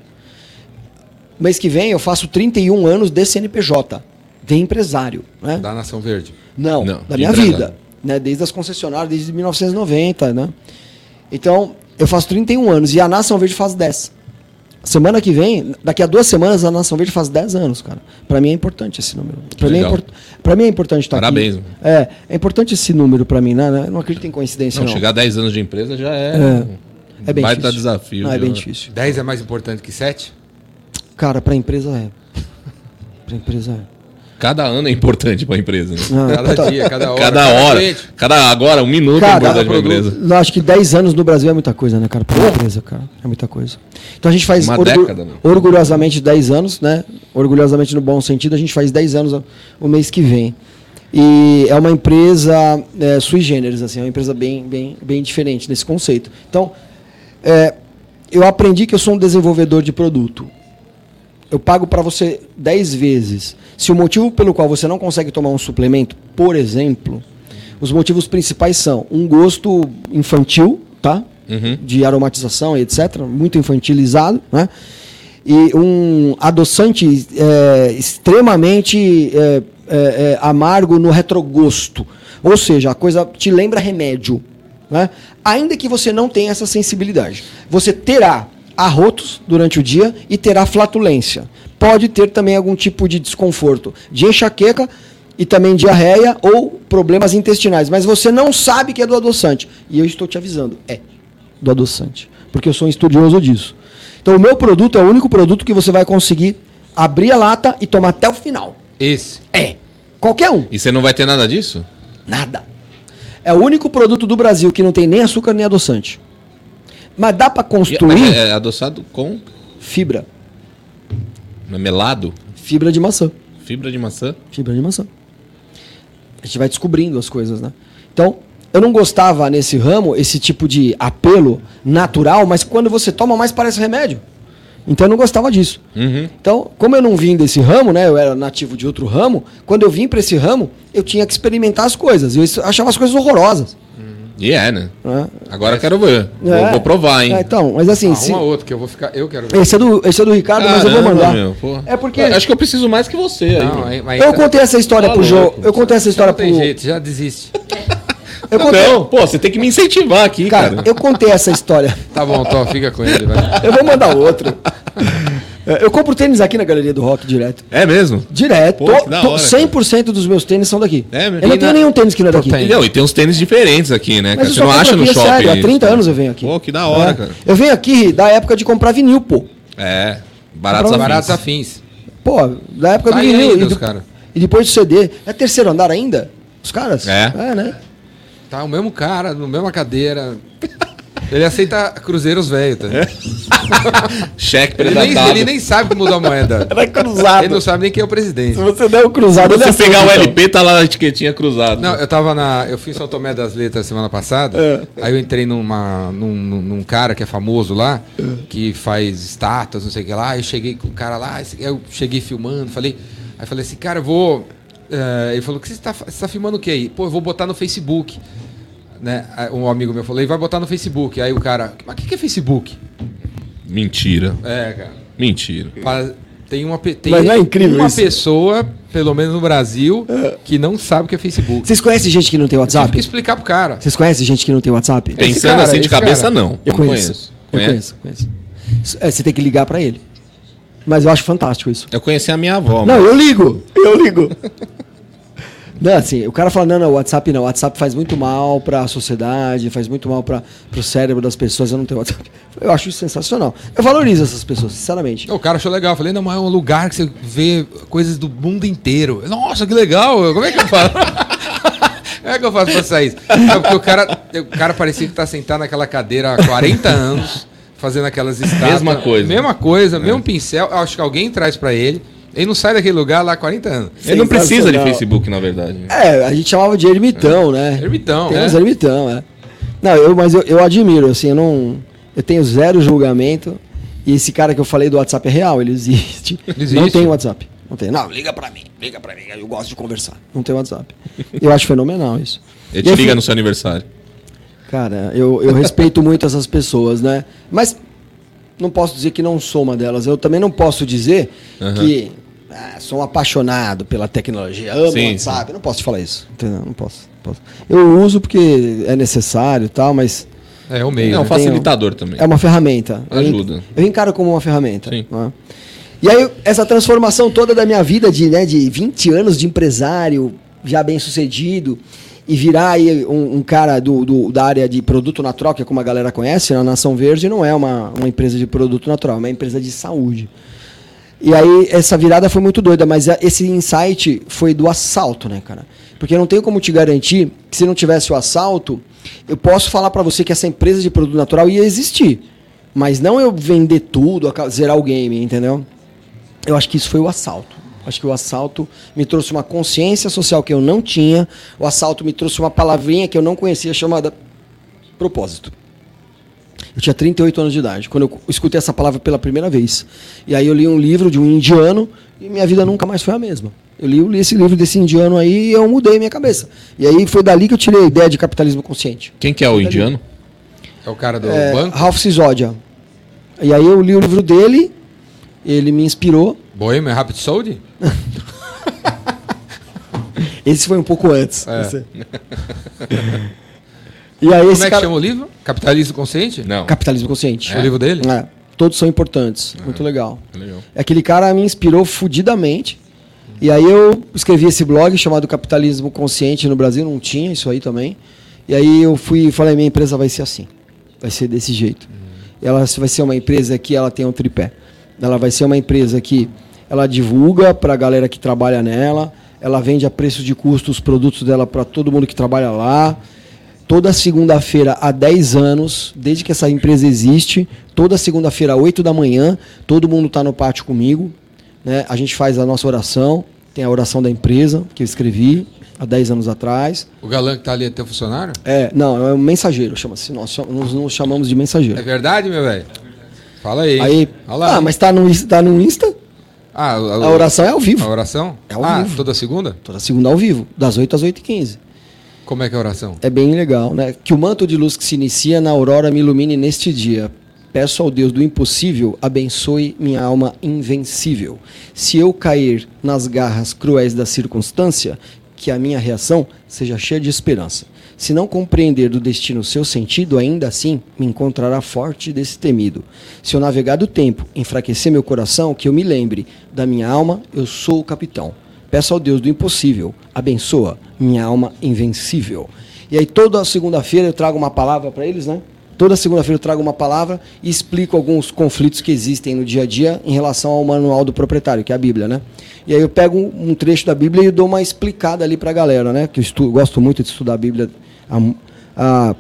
Mês que vem eu faço trinta e um anos de C N P J, de empresário. Né? Da Nação Verde. Não, não, da minha entrada. Vida, né? Desde as concessionárias, desde mil novecentos e noventa, né? Então, eu faço trinta e um anos e a Nação Verde faz dez. Semana que vem, daqui a duas semanas, a Nação Verde faz dez anos, cara. Pra mim é importante esse número. Pra, mim é, import... pra mim é importante estar Parabéns, aqui. Parabéns. É, é importante esse número pra mim, né? Eu não acredito em coincidência, não. não. Chegar a dez anos de empresa já é, é. é bem baita difícil. desafio. Não, é bem difícil. dez é mais importante que sete? Cara, pra empresa é. Pra empresa é. Cada ano é importante para a empresa. Né? Ah, cada tá... dia, cada hora. Cada hora. Gente. Cada agora, um minuto é importante para a empresa. Acho que dez anos no Brasil é muita coisa, né, cara? Para uma empresa, cara. É muita coisa. Então a gente faz orgu... década, né? orgulhosamente dez anos, né? Orgulhosamente no bom sentido, a gente faz dez anos o mês que vem. E é uma empresa é, sui generis, assim, é uma empresa bem, bem, bem diferente nesse conceito. Então, é, eu aprendi que eu sou um desenvolvedor de produto. eu pago para você dez vezes. Se o motivo pelo qual você não consegue tomar um suplemento, por exemplo, os motivos principais são um gosto infantil, tá? Uhum. De aromatização e etcétera, muito infantilizado, né? E um adoçante é, extremamente é, é, é, amargo no retrogosto. Ou seja, a coisa te lembra remédio, né? Ainda que você não tenha essa sensibilidade. Você terá arrotos durante o dia e terá flatulência. Pode ter também algum tipo de desconforto, de enxaqueca e também diarreia ou problemas intestinais. Mas você não sabe que é do adoçante. E eu estou te avisando, é do adoçante, porque eu sou um estudioso disso. Então o meu produto é o único produto que você vai conseguir abrir a lata e tomar até o final. Esse? É. Qualquer um. E você não vai ter nada disso? Nada. É o único produto do Brasil que não tem nem açúcar nem adoçante. Mas dá para construir... É, é adoçado com... Fibra. Não é melado? Fibra de maçã. Fibra de maçã? Fibra de maçã. A gente vai descobrindo as coisas, né? Então, eu não gostava nesse ramo, esse tipo de apelo natural, mas quando você toma mais parece remédio. Então, eu não gostava disso. Uhum. Então, como eu não vim desse ramo, né? Eu era nativo de outro ramo. Quando eu vim para esse ramo, eu tinha que experimentar as coisas. Eu achava as coisas horrorosas. E yeah, é, né? É. Agora eu quero ver. É. Vou, vou provar, hein? É, então, mas assim... Arruma se... outro que eu vou ficar... Eu quero ver. Esse é do, esse é do Ricardo, caramba, mas eu vou mandar. Meu, é porque... Eu acho que eu preciso mais que você. Não, aí, mas... Eu contei essa história tá pro João. Eu contei essa história não pro... Não tem jeito, já desiste. Eu contei... Não, pô, você tem que me incentivar aqui, cara. cara. Eu contei essa história. Tá bom, Tom, fica com ele. Vai. Eu vou mandar outro. Eu compro tênis aqui na Galeria do Rock direto. É mesmo? Direto. Pô, que da hora, cem por cento dos meus tênis são daqui. É mesmo? Eu não tenho nenhum tênis que não é daqui. Não, e tem uns tênis diferentes aqui, né? Mas cara, você não acha no shopping. Sério, há trinta anos eu venho aqui. Pô, que da hora, é. cara. Eu venho aqui da época de comprar vinil, pô. É, baratos afins. Baratos afins. Pô, da época tá do vinil. Ainda, e, do, cara. E depois do C D. É terceiro andar ainda? Os caras? É. É, né? Tá o mesmo cara, na mesma cadeira. Ele aceita cruzeiros velhos, tá? É. Cheque ele nem, ele nem sabe como mudar a moeda. Ela é cruzado. Ele não sabe nem quem é o presidente. Se você der o cruzado, se você ele pegar o L P, tá lá a etiquetinha cruzado. Não, eu tava na... Eu fui em São Tomé das Letras semana passada. É. Aí eu entrei numa, num, num cara que é famoso lá, é. que faz estátuas, não sei o que lá. Aí eu cheguei com o cara lá, eu cheguei filmando, falei... Aí eu falei assim, cara, eu vou... Uh, ele falou, que você tá, você tá filmando o que aí? Pô, eu vou botar no Facebook. Né? Um amigo meu falou, ele vai botar no Facebook. Aí o cara, mas o que, que é Facebook? Mentira. É, cara. Mentira. Tem uma, tem mas não é incrível uma isso? pessoa, pelo menos no Brasil, é. que não sabe o que é Facebook. Vocês conhecem gente que não tem WhatsApp? Eu tive que explicar pro cara. Vocês conhecem gente que não tem WhatsApp? Esse Pensando cara, assim de cabeça, cara. não. Eu, não conheço. Conheço. eu conheço. conheço. É, você tem que ligar pra ele. Mas eu acho fantástico isso. Eu conheci a minha avó. Não, mano. eu ligo. Eu ligo. Não, assim, o cara fala, não, não, o WhatsApp não, o WhatsApp faz muito mal para a sociedade, faz muito mal para o cérebro das pessoas, eu não tenho WhatsApp. Eu acho isso sensacional. Eu valorizo essas pessoas, sinceramente. O cara achou legal, eu falei, não, mas é um lugar que você vê coisas do mundo inteiro. Nossa, que legal, como é que eu faço? Como é que eu faço pra sair? É porque o cara, o cara parecia que tá sentado naquela cadeira há quarenta anos, fazendo aquelas estátuas. Mesma coisa. Mesma coisa, é. mesmo pincel, eu acho que alguém traz para ele. Ele não sai daquele lugar lá há quarenta anos. Sim, ele não precisa de Facebook, na verdade. É, a gente chamava de ermitão, é. né? Ermitão, Tem né? Tem uns ermitão, é. Não, eu, mas eu, eu admiro, assim, eu não... Eu tenho zero julgamento. E esse cara que eu falei do WhatsApp é real, ele existe. Ele existe? Não tem WhatsApp. Não tem. Não, liga pra mim, liga pra mim, eu gosto de conversar. Não tem WhatsApp. Eu acho fenomenal isso. Ele te e liga assim, no seu aniversário. Cara, eu, eu respeito muito essas pessoas, né? Mas não posso dizer que não sou uma delas. Eu também não posso dizer uhum. que... Ah, sou um apaixonado pela tecnologia, amo sim, o WhatsApp, sim. não posso te falar isso, entendeu? Não posso, não posso. Eu uso porque é necessário e tal, mas... É, é um meio, é um né? facilitador tenho, também. É uma ferramenta. Ajuda. Eu, eu encaro como uma ferramenta. Sim. Né? E aí, essa transformação toda da minha vida de, né, de vinte anos de empresário, já bem sucedido, e virar aí um, um cara do, do, da área de produto natural, que é como a galera conhece, a Nação Verde não é uma, uma empresa de produto natural, é uma empresa de saúde. E aí, essa virada foi muito doida, mas esse insight foi do assalto, né, cara? Porque eu não tenho como te garantir que se não tivesse o assalto, eu posso falar pra você que essa empresa de produto natural ia existir. Mas não eu vender tudo, zerar o game, entendeu? Eu acho que isso foi o assalto. Acho que o assalto me trouxe uma consciência social que eu não tinha. O assalto me trouxe uma palavrinha que eu não conhecia chamada propósito. Eu tinha trinta e oito anos de idade, quando eu escutei essa palavra pela primeira vez. E aí eu li um livro de um indiano e minha vida nunca mais foi a mesma. Eu li, eu li esse livro desse indiano aí e eu mudei minha cabeça. E aí foi dali que eu tirei a ideia de capitalismo consciente. Quem que é o indiano? É o cara do é, banco? Ralph Sissodia. E aí eu li o livro dele, ele me inspirou. Bohemian Rhapsody? Esse foi um pouco antes. É. E aí Como esse é que cara... chama o livro? Capitalismo Consciente? Não. Capitalismo Consciente. É. O livro dele? É. Todos são importantes. É. Muito legal. legal. Aquele cara me inspirou fudidamente. Uhum. E aí eu escrevi esse blog chamado Capitalismo Consciente no Brasil. Não tinha isso aí também. E aí eu fui e falei, minha empresa vai ser assim. Vai ser desse jeito. Uhum. Ela vai ser uma empresa que ela tem um tripé. Ela vai ser uma empresa que ela divulga para a galera que trabalha nela. Ela vende a preço de custo os produtos dela para todo mundo que trabalha lá. Toda segunda-feira, há dez anos, desde que essa empresa existe, toda segunda-feira, às oito da manhã, todo mundo está no pátio comigo. Né? A gente faz a nossa oração, tem a oração da empresa, que eu escrevi há dez anos atrás. O galã que está ali é teu funcionário? É, não, é um mensageiro, chama-se. Nós, nós nos chamamos de mensageiro. É verdade, meu velho? Fala aí. aí Fala ah, aí. Mas está no, tá no Insta? Ah, a, a oração é ao vivo. A oração? É ao ah, vivo. Toda segunda? Toda segunda ao vivo, das oito às oito e quinze. Como é que é a oração? É bem legal, né? Que o manto de luz que se inicia na aurora me ilumine neste dia. Peço ao Deus do impossível, abençoe minha alma invencível. Se eu cair nas garras cruéis da circunstância, que a minha reação seja cheia de esperança. Se não compreender do destino seu sentido, ainda assim me encontrará forte e destemido. Se eu navegar do tempo, enfraquecer meu coração, que eu me lembre da minha alma, eu sou o capitão. Peço ao Deus do impossível, abençoa minha alma invencível. E aí toda segunda-feira eu trago uma palavra para eles, né? Toda segunda-feira eu trago uma palavra e explico alguns conflitos que existem no dia a dia em relação ao manual do proprietário, que é a Bíblia, né? E aí eu pego um trecho da Bíblia e eu dou uma explicada ali para a galera, né? Que eu estudo, gosto muito de estudar a Bíblia. Há, há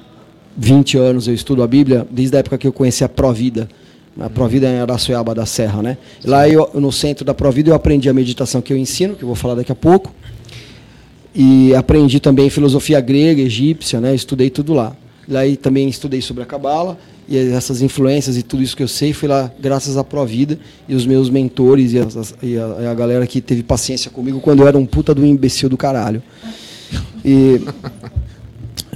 vinte anos eu estudo a Bíblia, desde a época que eu conheci a Provida. A Provida é em Araçoiaba da Serra, né? Lá eu, no centro da Provida eu aprendi a meditação que eu ensino, que eu vou falar daqui a pouco. E aprendi também filosofia grega, egípcia, né? Estudei tudo lá. Lá eu também estudei sobre a Cabala e essas influências e tudo isso que eu sei foi lá graças à Provida e os meus mentores e, as, e, a, e a galera que teve paciência comigo quando eu era um puta do imbecil do caralho. E...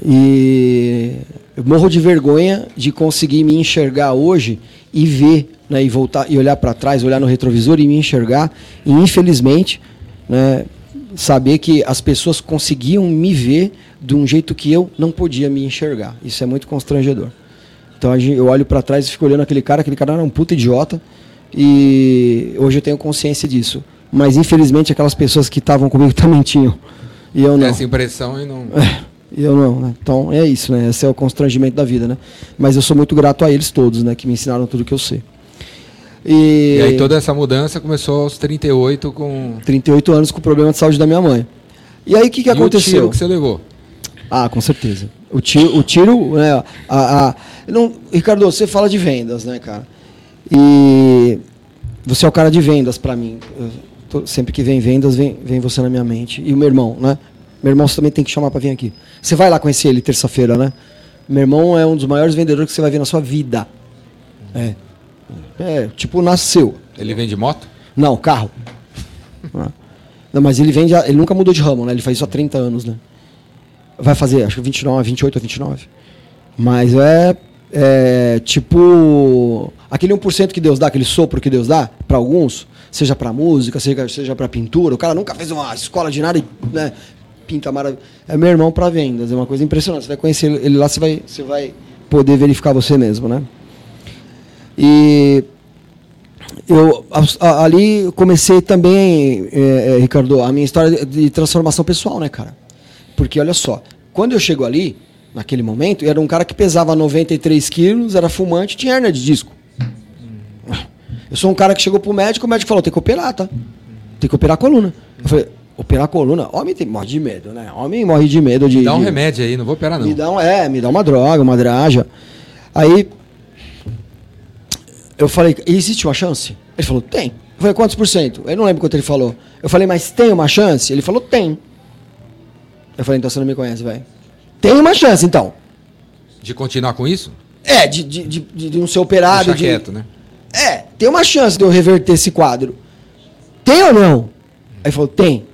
e eu morro de vergonha de conseguir me enxergar hoje e ver, né, e voltar e olhar para trás, olhar no retrovisor e me enxergar. E infelizmente, né, saber que as pessoas conseguiam me ver de um jeito que eu não podia me enxergar. Isso é muito constrangedor. Então eu olho para trás e fico olhando aquele cara, aquele cara era um puta idiota. E hoje eu tenho consciência disso. Mas infelizmente aquelas pessoas que estavam comigo também tinham. E eu não. Essa impressão e não. Eu não, né? Então é isso, né? Esse é o constrangimento da vida, né? Mas eu sou muito grato a eles todos, né? Que me ensinaram tudo que eu sei. E, e aí toda essa mudança começou aos trinta e oito com... trinta e oito anos com o problema de saúde da minha mãe. E aí o que, que aconteceu? E o tiro que você levou? Ah, com certeza. O tiro... O tiro né? a, a... Não... Ricardo, você fala de vendas, né, cara? E você é o cara de vendas pra mim. Tô... Sempre que vem vendas, vem, vem você na minha mente. E o meu irmão, né? Meu irmão você também tem que chamar para vir aqui. Você vai lá conhecer ele terça-feira, né? Meu irmão é um dos maiores vendedores que você vai ver na sua vida. É. É, tipo, nasceu. Ele vende moto? Não, carro. Não, mas ele vende, ele nunca mudou de ramo, né? Ele faz isso há trinta anos, né? Vai fazer, acho que vinte e nove, vinte e oito ou vinte e nove. Mas é, é tipo, aquele um por cento que Deus dá, aquele sopro que Deus dá para alguns, seja para música, seja, seja para pintura. O cara nunca fez uma escola de nada e, né? Pinta maravilhosa. É meu irmão para vendas, é uma coisa impressionante. Você vai conhecer ele lá, você vai, você vai poder verificar você mesmo, né? E eu ali comecei também, é, é, Ricardo, a minha história de transformação pessoal, né, cara? Porque olha só, quando eu chego ali, naquele momento, eu era um cara que pesava noventa e três quilos, era fumante, tinha hérnia de disco. Eu sou um cara que chegou pro médico, o médico falou: tem que operar, tá? Tem que operar a coluna. Eu falei: operar a coluna, homem tem, morre de medo, né? Homem morre de medo de... Me dá um de, remédio aí, não vou operar não. Me dá um, é, me dá uma droga, uma draja. Aí, eu falei, existe uma chance? Ele falou, tem. Eu falei, quantos por cento? Eu não lembro quanto ele falou. Eu falei, mas tem uma chance? Ele falou, tem. Eu falei, então você não me conhece, velho. Tem uma chance, então. De continuar com isso? É, de, de, de, de não ser operado. Deixar de... quieto, né? É, tem uma chance de eu reverter esse quadro. Tem ou não? Aí ele falou, tem.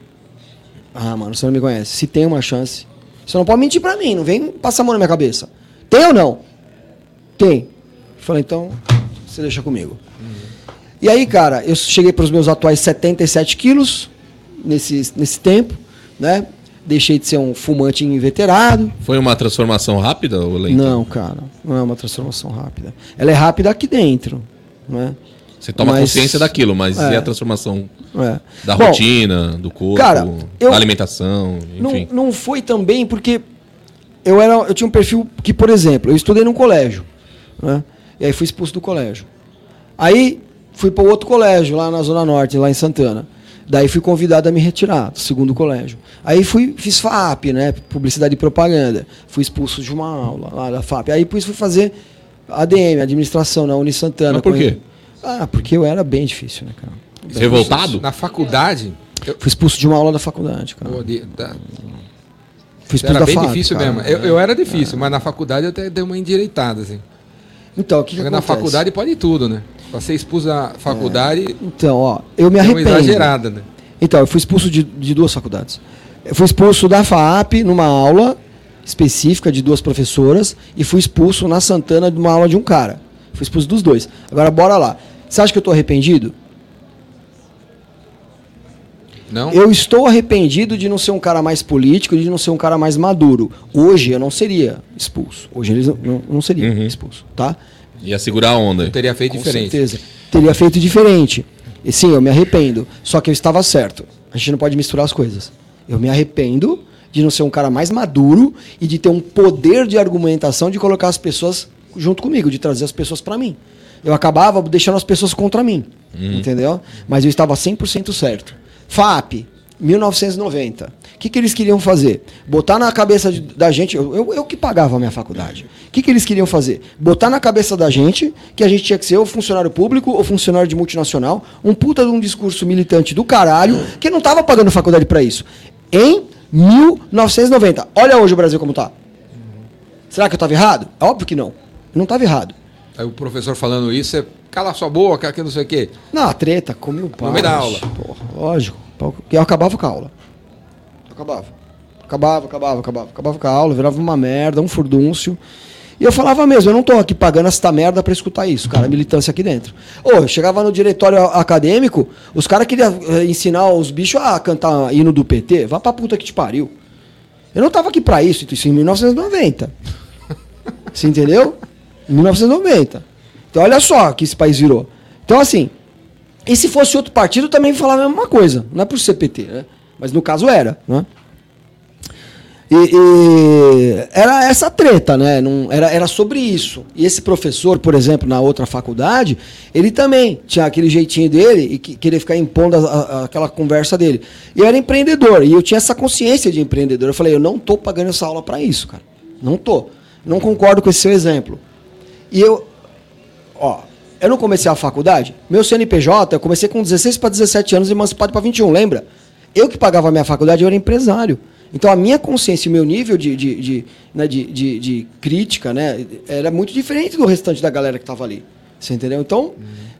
Ah, mano, você não me conhece. Se tem uma chance... Você não pode mentir pra mim, não vem passar a mão na minha cabeça. Tem ou não? Tem. Eu falei, então, você deixa comigo. Uhum. E aí, cara, eu cheguei pros meus atuais setenta e sete quilos nesse, nesse tempo, né? Deixei de ser um fumante inveterado. Foi uma transformação rápida ou lenta? Não, cara, não é uma transformação rápida. Ela é rápida aqui dentro, né? Você toma mas, consciência daquilo, mas é, e a transformação é. da Bom, rotina, do corpo, cara, eu, da alimentação, enfim? Não, não foi também porque eu, era, eu tinha um perfil que, por exemplo, eu estudei num colégio, né? E aí fui expulso do colégio. Aí fui para outro colégio, lá na Zona Norte, lá em Santana. Daí fui convidado a me retirar do segundo colégio. Aí fui, fiz F A A P, né? Publicidade e Propaganda. Fui expulso de uma aula lá da F A A P. Aí por isso fui fazer A D M, Administração, na Unisantana. Mas por quê? Ah, porque eu era bem difícil, né, cara? Bem revoltado? Difícil. Na faculdade? Eu... Fui expulso de uma aula da faculdade, cara. Pô, de, da... Fui expulso era da bem F A A P, difícil cara, mesmo. Eu, eu era difícil, é. mas na faculdade eu até dei uma endireitada, assim. Então, o que, que acontece? Na faculdade pode ir tudo, né? Pra ser expulso da faculdade... É. Então, ó, eu me arrependo. É uma exagerada, né? Então, eu fui expulso de, de duas faculdades. Eu fui expulso da F A A P numa aula específica de duas professoras e fui expulso na Santana de uma aula de um cara. Fui expulso dos dois. Agora, bora lá. Você acha que eu estou arrependido? Não. Eu estou arrependido de não ser um cara mais político, de não ser um cara mais maduro. Hoje eu não seria expulso. Hoje eles não, não, não seriam uhum. expulso, tá? Ia segurar a onda. Eu teria feito Com diferente. Com certeza. Teria feito diferente. E sim, eu me arrependo. Só que eu estava certo. A gente não pode misturar as coisas. Eu me arrependo de não ser um cara mais maduro e de ter um poder de argumentação de colocar as pessoas junto comigo, de trazer as pessoas para mim. Eu acabava deixando as pessoas contra mim, hum. entendeu? Mas eu estava cem por cento certo. F A A P, mil novecentos e noventa. O que, que eles queriam fazer? Botar na cabeça de, da gente... Eu, eu, eu que pagava a minha faculdade. O que, que eles queriam fazer? Botar na cabeça da gente que a gente tinha que ser ou funcionário público ou funcionário de multinacional, um puta de um discurso militante do caralho, que não estava pagando faculdade para isso. Em mil novecentos e noventa. Olha hoje o Brasil como tá. Será que eu estava errado? Óbvio que não. Não estava errado. Aí o professor falando isso, é cala sua boca, que não sei o quê. Não, a treta, comi o pau. No meio da aula. Porra, lógico. Eu acabava com a aula. Eu acabava. Acabava, acabava, acabava. Acabava com a aula, virava uma merda, um furdúncio. E eu falava mesmo, eu não tô aqui pagando essa merda pra escutar isso, cara, militância aqui dentro. Ô, eu chegava no diretório acadêmico, os caras queriam ensinar os bichos a cantar hino do P T. Vá pra puta que te pariu. Eu não tava aqui pra isso, isso em mil novecentos e noventa. Você entendeu? mil novecentos e noventa. Então, olha só que esse país virou. Então, assim, e se fosse outro partido, também falava a mesma coisa. Não é por ser P T, né? Mas no caso era, né? E, e era essa treta, né? Não, era, era sobre isso. E esse professor, por exemplo, na outra faculdade, ele também tinha aquele jeitinho dele e que, queria ficar impondo a, a, aquela conversa dele. E eu era empreendedor, e eu tinha essa consciência de empreendedor. Eu falei, eu não tô pagando essa aula pra isso, cara. Não tô. Não concordo com esse seu exemplo. E eu, ó, eu não comecei a faculdade, meu C N P J, eu comecei com dezesseis para dezessete anos, emancipado para vinte e um, lembra? Eu que pagava a minha faculdade, eu era empresário. Então a minha consciência e o meu nível de, de, de, né, de, de, de crítica, né, era muito diferente do restante da galera que estava ali. Você entendeu? Então, uhum.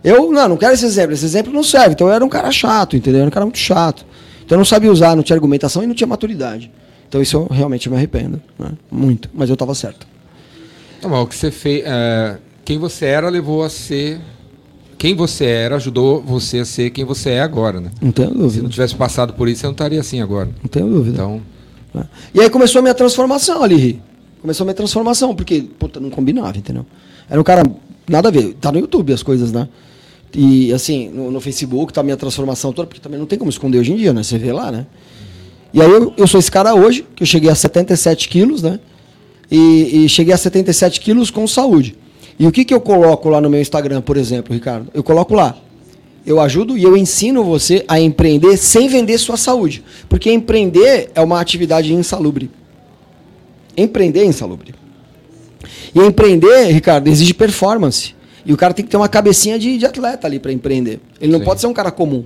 eu não, não quero esse exemplo, esse exemplo não serve. Então eu era um cara chato, entendeu? Eu era um cara muito chato. Então eu não sabia usar, não tinha argumentação e não tinha maturidade. Então isso eu realmente me arrependo, né? Muito, mas eu estava certo. Não, mas o que você fez, é, quem você era levou a ser, quem você era ajudou você a ser quem você é agora, né? Não tenho dúvida. Se não tivesse passado por isso, você não estaria assim agora. Não tenho dúvida. Então... E aí começou a minha transformação ali, começou a minha transformação, porque puta, não combinava, entendeu? Era um cara, nada a ver, tá no YouTube as coisas, né? E assim, no, no Facebook tá a minha transformação toda, porque também não tem como esconder hoje em dia, né? Você vê lá, né? E aí eu, eu sou esse cara hoje, que eu cheguei a setenta e sete quilos, né? E, e cheguei a setenta e sete quilos com saúde. E o que, que eu coloco lá no meu Instagram, por exemplo, Ricardo? Eu coloco lá. Eu ajudo e eu ensino você a empreender sem vender sua saúde. Porque empreender é uma atividade insalubre. Empreender é insalubre. E empreender, Ricardo, exige performance. E o cara tem que ter uma cabecinha de, de atleta ali para empreender. Ele não Sim. pode ser um cara comum.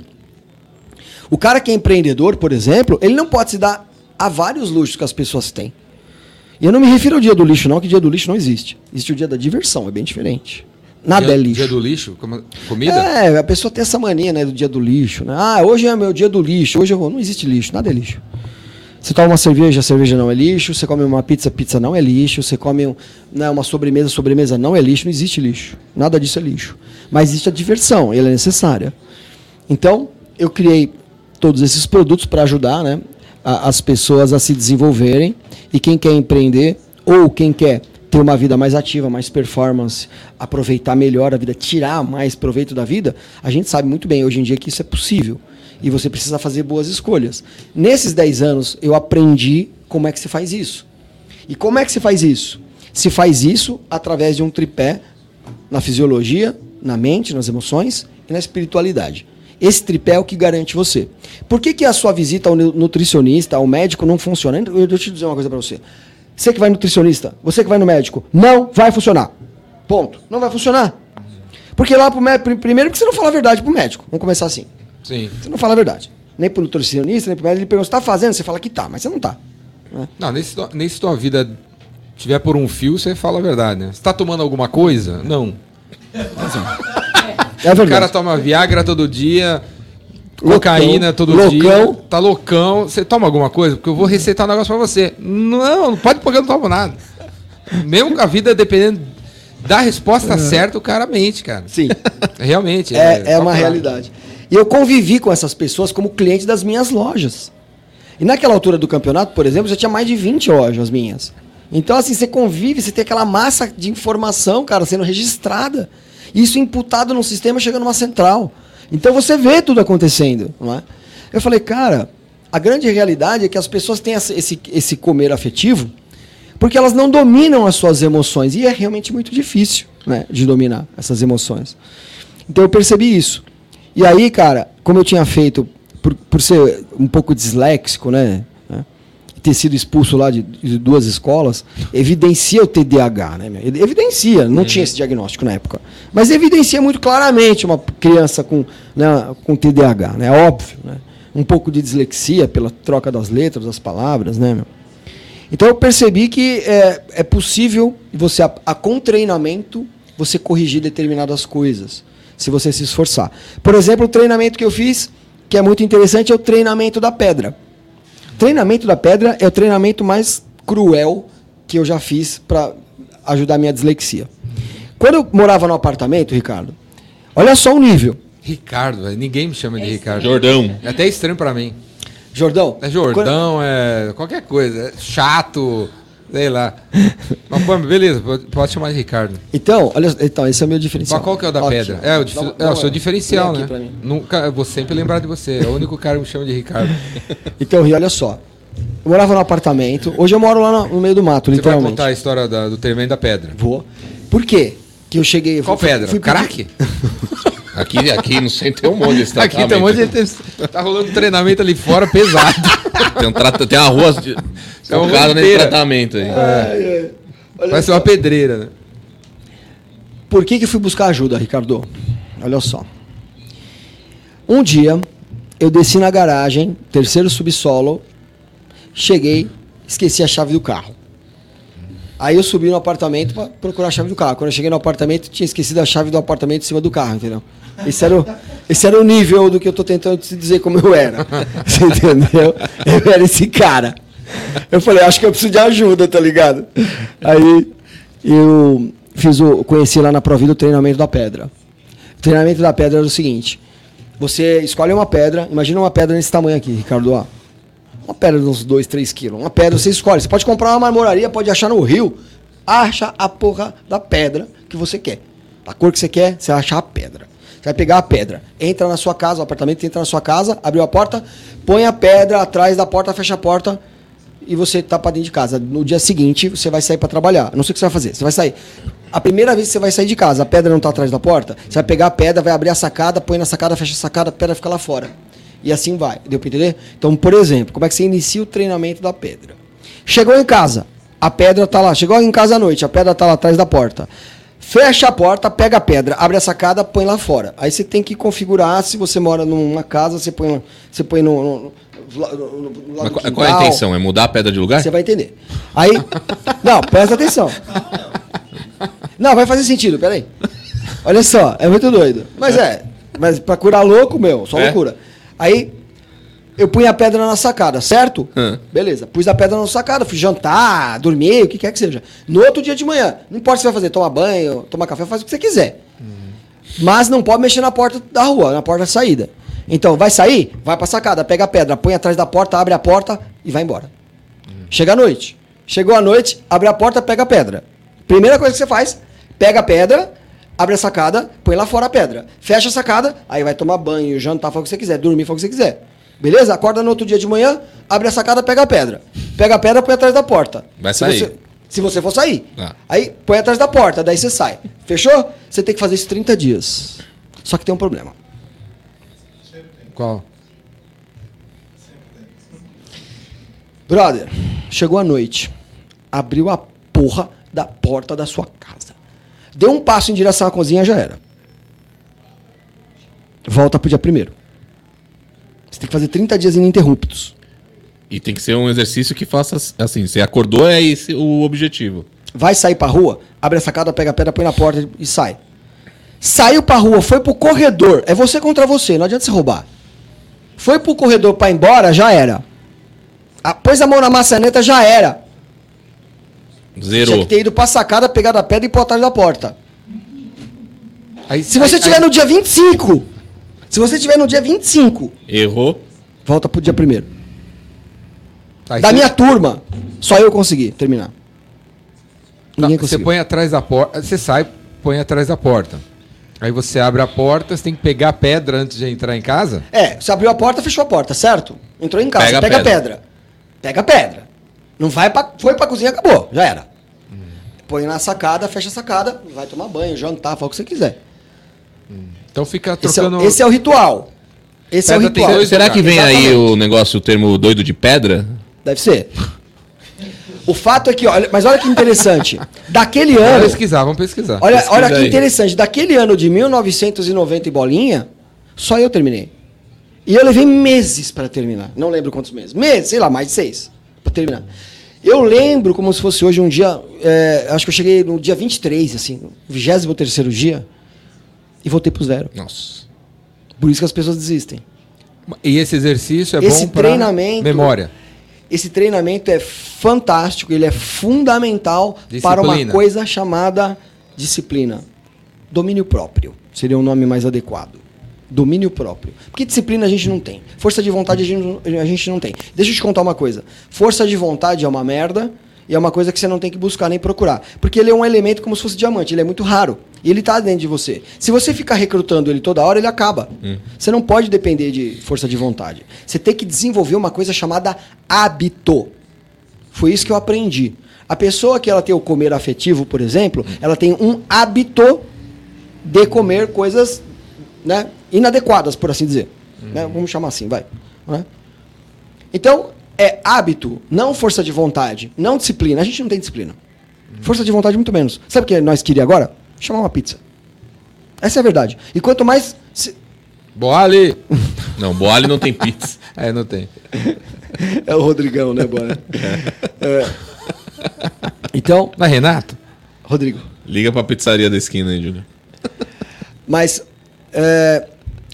O cara que é empreendedor, por exemplo, ele não pode se dar a vários luxos que as pessoas têm. E eu não me refiro ao dia do lixo, não, que dia do lixo não existe. Existe o dia da diversão, é bem diferente. Nada dia, é lixo. Dia do lixo? Como, comida? É, a pessoa tem essa mania, né, do dia do lixo. Né? Ah, hoje é meu dia do lixo, hoje eu vou. Não existe lixo, nada é lixo. Você toma uma cerveja, a cerveja não é lixo. Você come uma pizza, pizza não é lixo. Você come um, né, uma sobremesa, sobremesa não é lixo. Não existe lixo. Nada disso é lixo. Mas existe a diversão, ela é necessária. Então, eu criei todos esses produtos para ajudar, né, a, as pessoas a se desenvolverem. E quem quer empreender ou quem quer ter uma vida mais ativa, mais performance, aproveitar melhor a vida, tirar mais proveito da vida, a gente sabe muito bem hoje em dia que isso é possível. E você precisa fazer boas escolhas. Nesses dez anos, eu aprendi como é que se faz isso. E como é que se faz isso? Se faz isso através de um tripé na fisiologia, na mente, nas emoções e na espiritualidade. Esse tripé é o que garante você. Por que que a sua visita ao nutricionista, ao médico, não funciona? Eu vou te dizer uma coisa para você. Você que vai nutricionista, você que vai no médico, não vai funcionar. Ponto. Não vai funcionar. Porque lá pro médico, primeiro que você não fala a verdade pro médico. Vamos começar assim. Sim. Você não fala a verdade. Nem pro nutricionista, nem pro médico. Ele pergunta, você tá fazendo? Você fala que tá, mas você não tá. Né? Não, nem se, nem se tua vida tiver por um fio, você fala a verdade, né? Você tá tomando alguma coisa? Não. É verdade. O cara toma Viagra todo dia, loucão, cocaína todo loucão. dia. Tá loucão. Você toma alguma coisa? Porque eu vou receitar um negócio pra você. Não, não pode porque eu não tomo nada. Mesmo a vida dependendo da resposta uhum. certa, o cara mente, cara. Sim. Realmente. É, é, é uma realidade. E eu convivi com essas pessoas como cliente das minhas lojas. E naquela altura do campeonato, por exemplo, já tinha mais de vinte lojas minhas. Então, assim, você convive, você tem aquela massa de informação, cara, sendo registrada. Isso imputado num sistema, chegando numa central. Então, você vê tudo acontecendo, não é? Eu falei, cara, a grande realidade é que as pessoas têm esse, esse comer afetivo porque elas não dominam as suas emoções. E é realmente muito difícil, né, de dominar essas emoções. Então, eu percebi isso. E aí, cara, como eu tinha feito, por, por ser um pouco disléxico, né, né, ter sido expulso lá de, de duas escolas, evidencia o T D A H, né? Evidencia, não é. Tinha esse diagnóstico na época. Mas evidencia muito claramente uma criança com, né, com T D A H, né? Óbvio, né? Um pouco de dislexia pela troca das letras, das palavras, né, meu? Então eu percebi que é, é possível você, a, a, com treinamento, você corrigir determinadas coisas. Se você se esforçar. Por exemplo, o treinamento que eu fiz, que é muito interessante, é o treinamento da pedra. Treinamento da pedra é o treinamento mais cruel que eu já fiz para ajudar a minha dislexia. Quando eu morava no apartamento, Ricardo, olha só o nível. Ricardo, ninguém me chama de Ricardo. Jordão. É até estranho para mim. Jordão? É Jordão, quando... é qualquer coisa. É chato... Sei lá. Mas, pô, beleza, pode chamar de Ricardo. Então, olha, então, esse é o meu diferencial. Mas qual que é o da Ó, pedra? Aqui. É o, dif... não, não, é o seu diferencial, né? Nunca, eu vou sempre lembrar de você. É o único cara que me chama de Ricardo. Então, Rio, olha só. Eu morava no apartamento. Hoje eu moro lá no meio do mato, você literalmente. Você vai contar a história da, do treinamento da pedra? Vou. Por quê? Que eu cheguei... Qual fui, pedra? Fui Caraca? Aqui, aqui, não sei, tem um monte de Aqui tem um monte de... Tem, tá rolando treinamento ali fora, pesado. Tem, um trato, tem uma rua... De... É um caso nesse tratamento aí. É, é. Vai ser uma pedreira, né? Por que que eu fui buscar ajuda, Ricardo? Olha só. Um dia, eu desci na garagem, terceiro subsolo, cheguei, esqueci a chave do carro. Aí eu subi no apartamento para procurar a chave do carro. Quando eu cheguei no apartamento, tinha esquecido a chave do apartamento em cima do carro, entendeu? Esse era o, esse era o nível do que eu tô tentando te dizer como eu era. Você entendeu? Eu era esse cara. Eu falei, acho que eu preciso de ajuda, tá ligado? Aí eu fiz o, conheci lá na Provida o treinamento da pedra. O treinamento da pedra era o seguinte: você escolhe uma pedra, imagina uma pedra nesse tamanho aqui, Ricardo. Ó, uma pedra de uns dois, três quilos. Uma pedra você escolhe. Você pode comprar uma marmoraria, pode achar no rio. Acha a porra da pedra que você quer. A cor que você quer, você acha a pedra. Você vai pegar a pedra, entra na sua casa, o apartamento entra na sua casa, abriu a porta, põe a pedra atrás da porta, fecha a porta. E você tá para dentro de casa. No dia seguinte, você vai sair para trabalhar. Não sei o que você vai fazer. Você vai sair. A primeira vez que você vai sair de casa, a pedra não tá atrás da porta, você vai pegar a pedra, vai abrir a sacada, põe na sacada, fecha a sacada, a pedra fica lá fora. E assim vai. Deu para entender? Então, por exemplo, como é que você inicia o treinamento da pedra? Chegou em casa, a pedra tá lá. Chegou em casa à noite, a pedra tá lá atrás da porta. Fecha a porta, pega a pedra, abre a sacada, põe lá fora. Aí você tem que configurar, se você mora numa casa, você põe, você põe no... no lá no lado do quintal. Qual é a intenção? É mudar a pedra de lugar? Você vai entender. Aí, não, presta atenção. Não, vai fazer sentido, peraí. Olha só, é muito doido. Mas é, mas pra curar louco, meu, só é? loucura. Aí, eu punho a pedra na sacada, certo? Hum. Beleza, pus a pedra na sacada, fui jantar, dormir, o que quer que seja. No outro dia de manhã, não importa o que você vai fazer, tomar banho, tomar café, faz o que você quiser. Hum. Mas não pode mexer na porta da rua, na porta da saída. Então, vai sair, vai pra sacada, pega a pedra, põe atrás da porta, abre a porta e vai embora. Hum. Chega à noite. Chegou à noite, abre a porta, pega a pedra. Primeira coisa que você faz, pega a pedra, abre a sacada, põe lá fora a pedra. Fecha a sacada, aí vai tomar banho, jantar, faz o que você quiser, dormir, faz o que você quiser. Beleza? Acorda no outro dia de manhã, abre a sacada, pega a pedra. Pega a pedra, põe atrás da porta. Vai sair. Se você, se você for sair. Ah. Aí põe atrás da porta, daí você sai. Fechou? Você tem que fazer isso trinta dias. Só que tem um problema. Qual? Brother, chegou a noite, abriu a porra da porta da sua casa. Deu um passo em direção à cozinha, já era. Volta pro dia primeiro. Você tem que fazer trinta dias ininterruptos. E tem que ser um exercício que faça assim. Você acordou, é esse o objetivo. Vai sair pra rua, abre a sacada, pega a pedra, põe na porta e sai. Saiu pra rua, foi pro corredor. É você contra você, não adianta você roubar. Foi pro corredor pra ir embora, já era. A, pôs a mão na maçaneta, já era. Zerou. Tinha que ter ido pra sacada, pegar a pedra e pôr atrás da porta. Aí, se você aí, tiver aí... no dia vinte e cinco... Se você estiver no dia vinte e cinco... Errou. Volta pro dia primeiro. Aí da você... minha turma, só eu consegui terminar. Ninguém Não, conseguiu. Você põe atrás da porta... Você sai, põe atrás da porta. Aí você abre a porta, você tem que pegar a pedra antes de entrar em casa? É, você abriu a porta, fechou a porta, certo? Entrou em casa, pega, pega a pedra. pedra. Pega a pedra. Não vai pra... Foi pra cozinha, acabou. Já era. Hum. Põe na sacada, fecha a sacada, vai tomar banho, jantar, faz o que você quiser. Hum. Então fica trocando... Esse é, esse é o ritual. Esse pedra é o ritual. Será que vem Exatamente. aí o negócio, o termo doido de pedra? Deve ser. O fato é que... Olha, mas olha que interessante. Daquele ano... Vamos pesquisar, vamos pesquisar. Olha, Pesquisa olha que aí. interessante. Daquele ano de mil novecentos e noventa e bolinha, só eu terminei. E eu levei meses para terminar. Não lembro quantos meses. Meses, sei lá, mais de seis para terminar. Eu lembro como se fosse hoje um dia... É, acho que eu cheguei no dia vinte e três, assim, no vigésimo terceiro dia... E voltei pro zero. Nossa. Por isso que as pessoas desistem. E esse exercício é esse bom para memória? Esse treinamento é fantástico. Ele é fundamental disciplina. para uma coisa chamada disciplina. Domínio próprio. Seria um nome mais adequado. Domínio próprio. Porque disciplina a gente não tem. Força de vontade a gente, a gente não tem. Deixa eu te contar uma coisa. Força de vontade é uma merda. E é uma coisa que você não tem que buscar nem procurar. Porque ele é um elemento como se fosse diamante. Ele é muito raro. E ele está dentro de você. Se você ficar recrutando ele toda hora, ele acaba. Hum. Você não pode depender de força de vontade. Você tem que desenvolver uma coisa chamada hábito. Foi isso que eu aprendi. A pessoa que ela tem o comer afetivo, por exemplo, hum. ela tem um hábito de comer coisas, né, inadequadas, por assim dizer. Hum. Né? Vamos chamar assim, vai. Né? Então... É hábito, não força de vontade, não disciplina. A gente não tem disciplina. Força de vontade, muito menos. Sabe o que nós queríamos agora? Chamar uma pizza. Essa é a verdade. E quanto mais... Se... Boale! Não, Boale não tem pizza. É, não tem. É o Rodrigão, né, Boale? É. Então... Mas Renato? Rodrigo. Liga pra pizzaria da esquina aí, Júlio. Mas... É...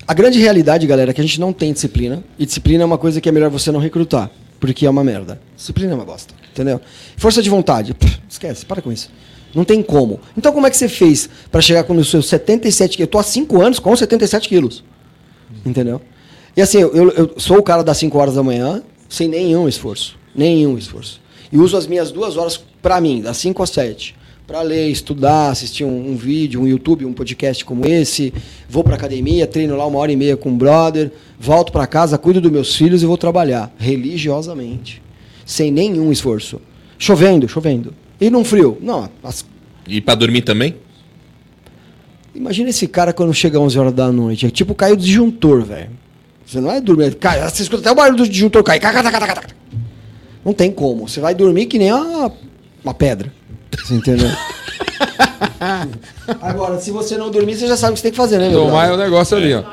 A grande realidade, galera, é que a gente não tem disciplina. E disciplina é uma coisa que é melhor você não recrutar. Porque é uma merda. Disciplina é uma bosta, entendeu? Força de vontade, pff, esquece, para com isso. Não tem como. Então como é que você fez para chegar com os seus setenta e sete quilos? Eu tô há cinco anos com setenta e sete quilos, entendeu? E assim, eu, eu sou o cara das cinco horas da manhã, sem nenhum esforço, nenhum esforço. E uso as minhas duas horas para mim, das cinco às sete, para ler, estudar, assistir um, um vídeo, um YouTube, um podcast como esse, vou para academia, treino lá uma hora e meia com um brother, volto para casa, cuido dos meus filhos e vou trabalhar religiosamente, sem nenhum esforço. Chovendo, chovendo. E num frio? Não. As... E para dormir também? Imagina esse cara quando chega às onze horas da noite, é tipo caiu o disjuntor, velho. Você não é dormir, cai, você escuta até o barulho do disjuntor cair. Não tem como, você vai dormir que nem uma, uma pedra. Você entendeu? Agora, se você não dormir, você já sabe o que você tem que fazer, né? Tomar o negócio ali, ó.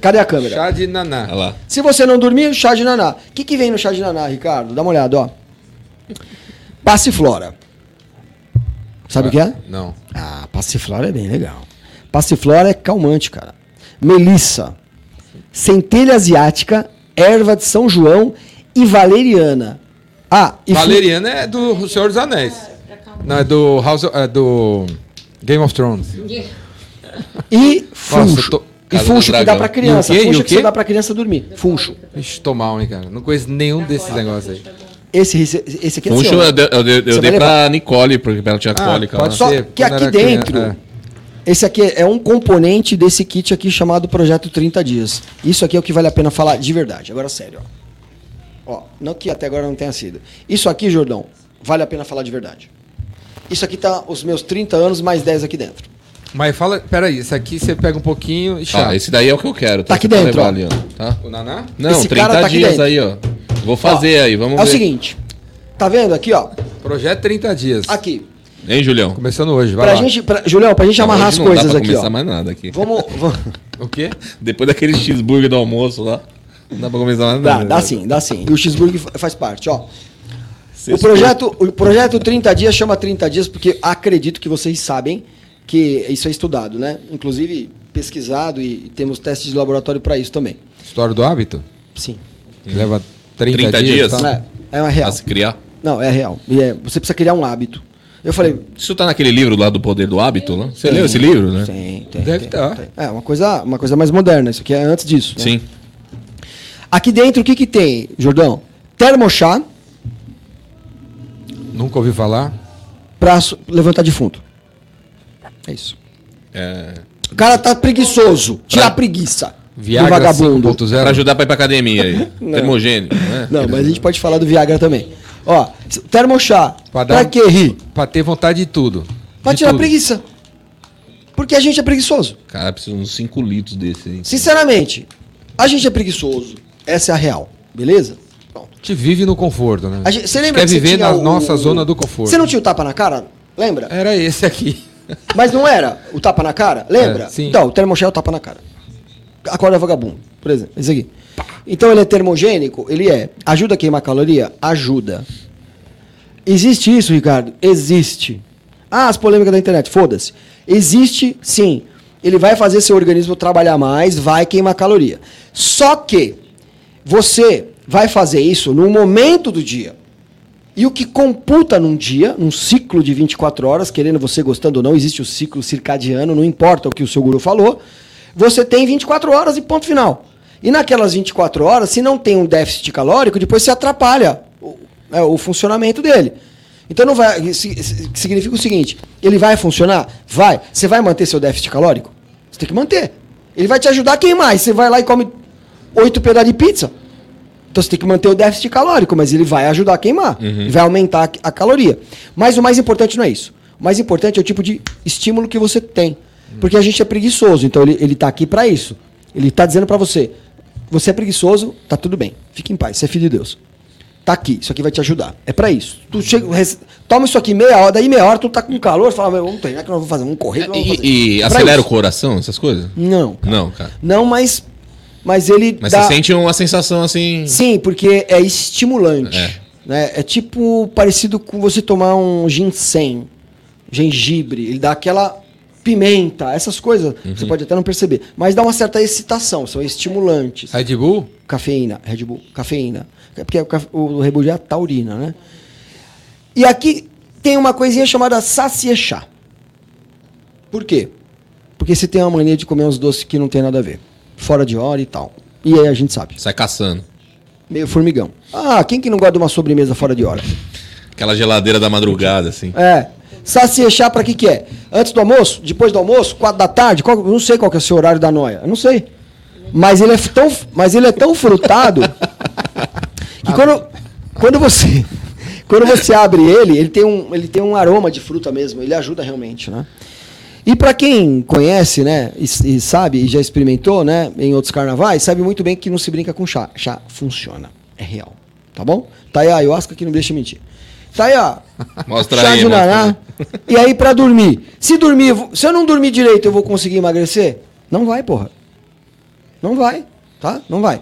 Cadê a câmera? Chá de naná. Ah lá. Se você não dormir, chá de naná. O que, que vem no chá de naná, Ricardo? Dá uma olhada, ó. Passiflora. Sabe o ah, que é? Não. Ah, passiflora é bem legal. Passiflora é calmante, cara. Melissa. Centelha asiática, erva de São João e valeriana. Ah, e valeriana fl... é do Senhor dos Anéis. Não, é do, House of, é do Game of Thrones. E funcho. Nossa, e funcho que dá pra criança. Funcho que você dá pra criança dormir. Funcho. Ixi, tô mal, hein, cara. Não conheço nenhum desses negócios aí. Esse, esse aqui é funcho, seu, eu, né? eu, eu, eu dei pra Nicole, porque ela tinha ah, cólica. Pode só ser, que aqui dentro... Criança, é. Esse aqui é um componente desse kit aqui chamado Projeto trinta Dias. Isso aqui é o que vale a pena falar de verdade. Agora, sério. Ó, ó não que até agora não tenha sido. Isso aqui, Jordão, vale a pena falar de verdade. Isso aqui tá os meus trinta anos, mais dez aqui dentro. Mas fala... Peraí, isso aqui você pega um pouquinho e chá. Ah, esse daí é o que eu quero. Tá, tá aqui dentro, ó. Ali, ó. Tá? O naná? Não, esse trinta tá dias aí, ó. Vou fazer ó, aí, vamos é ver. É o seguinte. Tá vendo aqui, ó? Projeto trinta Dias. Aqui. Hein, Julião? Começando hoje, vai pra lá. Gente, pra, Julião, pra gente não, amarrar as coisas aqui, ó. Não começar ó. mais nada aqui. Vamos... vamos... O quê? Depois daquele cheeseburger do almoço lá, não dá pra começar mais nada. Dá, dá sim, dá sim. E o cheeseburger faz parte, ó. O projeto, o projeto trinta Dias chama trinta Dias porque acredito que vocês sabem que isso é estudado, né? Inclusive pesquisado e temos testes de laboratório para isso também. História do hábito? Sim. Leva trinta, trinta dias? dias tá? é, é uma real. Pra se criar? Não, é real. E é, você precisa criar um hábito. Eu falei... Isso tá naquele livro lá do Poder do Hábito, né? Você tem, leu esse livro, né? Sim, tem. Deve estar. Tá. É uma coisa, uma coisa mais moderna. Isso aqui é antes disso. Né? Sim. Aqui dentro, o que que tem, Jordão? Termochá. Nunca ouvi falar. Pra levantar defunto. É isso. É... O cara tá preguiçoso. Tira pra... a preguiça. Viagra do vagabundo. cinco ponto zero. Pra ajudar pra ir pra academia aí. Termogênico, né? Não, mas a gente pode falar do Viagra também. Ó, termochá. Pra, pra quê, Ri? Pra ter vontade de tudo. Pra de tirar tudo. preguiça. Porque a gente é preguiçoso. Cara, precisa uns cinco litros desse aí. Sinceramente, a gente é preguiçoso. Essa é a real. Beleza? Pronto. A gente vive no conforto, né? A gente, você lembra a gente quer que viver na o... nossa zona do conforto. Você não tinha o tapa na cara? Lembra? Era esse aqui. Mas não era o tapa na cara? Lembra? É, sim. Então, o termochá é o tapa na cara. Acorda vagabundo, por exemplo. Esse aqui. Então, ele é termogênico? Ele é. Ajuda a queimar caloria? Ajuda. Existe isso, Ricardo? Existe. Ah, as polêmicas da internet. Foda-se. Existe, sim. Ele vai fazer seu organismo trabalhar mais, vai queimar caloria. Só que você vai fazer isso num momento do dia. E o que computa num dia, num ciclo de vinte e quatro horas, querendo você gostando ou não, existe o ciclo circadiano, não importa o que o seu guru falou, você tem vinte e quatro horas e ponto final. E naquelas vinte e quatro horas, se não tem um déficit calórico, depois você atrapalha o, é, o funcionamento dele. Então, não vai, significa o seguinte, ele vai funcionar? Vai. Você vai manter seu déficit calórico? Você tem que manter. Ele vai te ajudar a queimar. Você vai lá e come oito pedaços de pizza. Então, você tem que manter o déficit calórico, mas ele vai ajudar a queimar. Uhum. Vai aumentar a caloria. Mas o mais importante não é isso. O mais importante é o tipo de estímulo que você tem. Porque a gente é preguiçoso, então ele está aqui para isso. Ele está dizendo para você, você é preguiçoso, tá tudo bem, fique em paz, você é filho de Deus. Tá aqui, isso aqui vai te ajudar, é para isso. Tu chega, toma isso aqui meia hora, daí meia hora tu tá com calor, fala, meu, vamos treinar que nós vamos fazer, vamos correr. Vamos fazer. E, e é acelera isso. O coração, essas coisas? Não. Cara. Não, cara. Não, mas, mas ele Mas dá... você sente uma sensação assim... Sim, porque é estimulante. É, né? É tipo parecido com você tomar um ginseng, gengibre, ele dá aquela... Pimenta, essas coisas, uhum. Você pode até não perceber. Mas dá uma certa excitação, são estimulantes. Red Bull? Cafeína, Red Bull, cafeína. Porque o Red Bull já é taurina, né? E aqui tem uma coisinha chamada saciechá. Por quê? Porque você tem uma mania de comer uns doces que não tem nada a ver. Fora de hora e tal. E aí a gente sabe. Sai caçando. Meio formigão. Ah, quem que não gosta de uma sobremesa fora de hora? Aquela geladeira da madrugada, assim. É. Saciechá pra que que é? Antes do almoço? Depois do almoço? Quatro da tarde? Qual, não sei qual que é o seu horário da noia. Eu não sei. Mas ele é tão, mas ele é tão frutado que quando, quando, você, quando você abre ele, ele tem, um, ele tem um aroma de fruta mesmo. Ele ajuda realmente, né? E pra quem conhece, né, e, e sabe, e já experimentou, né, em outros carnavais, sabe muito bem que não se brinca com chá. Chá funciona. É real. Tá bom? Tá aí a ayahuasca que não deixa mentir. Tá aí, ó. Mostra chá aí, de naná. E aí, pra dormir. Se dormir, se eu não dormir direito, eu vou conseguir emagrecer? Não vai, porra. Não vai, tá? Não vai.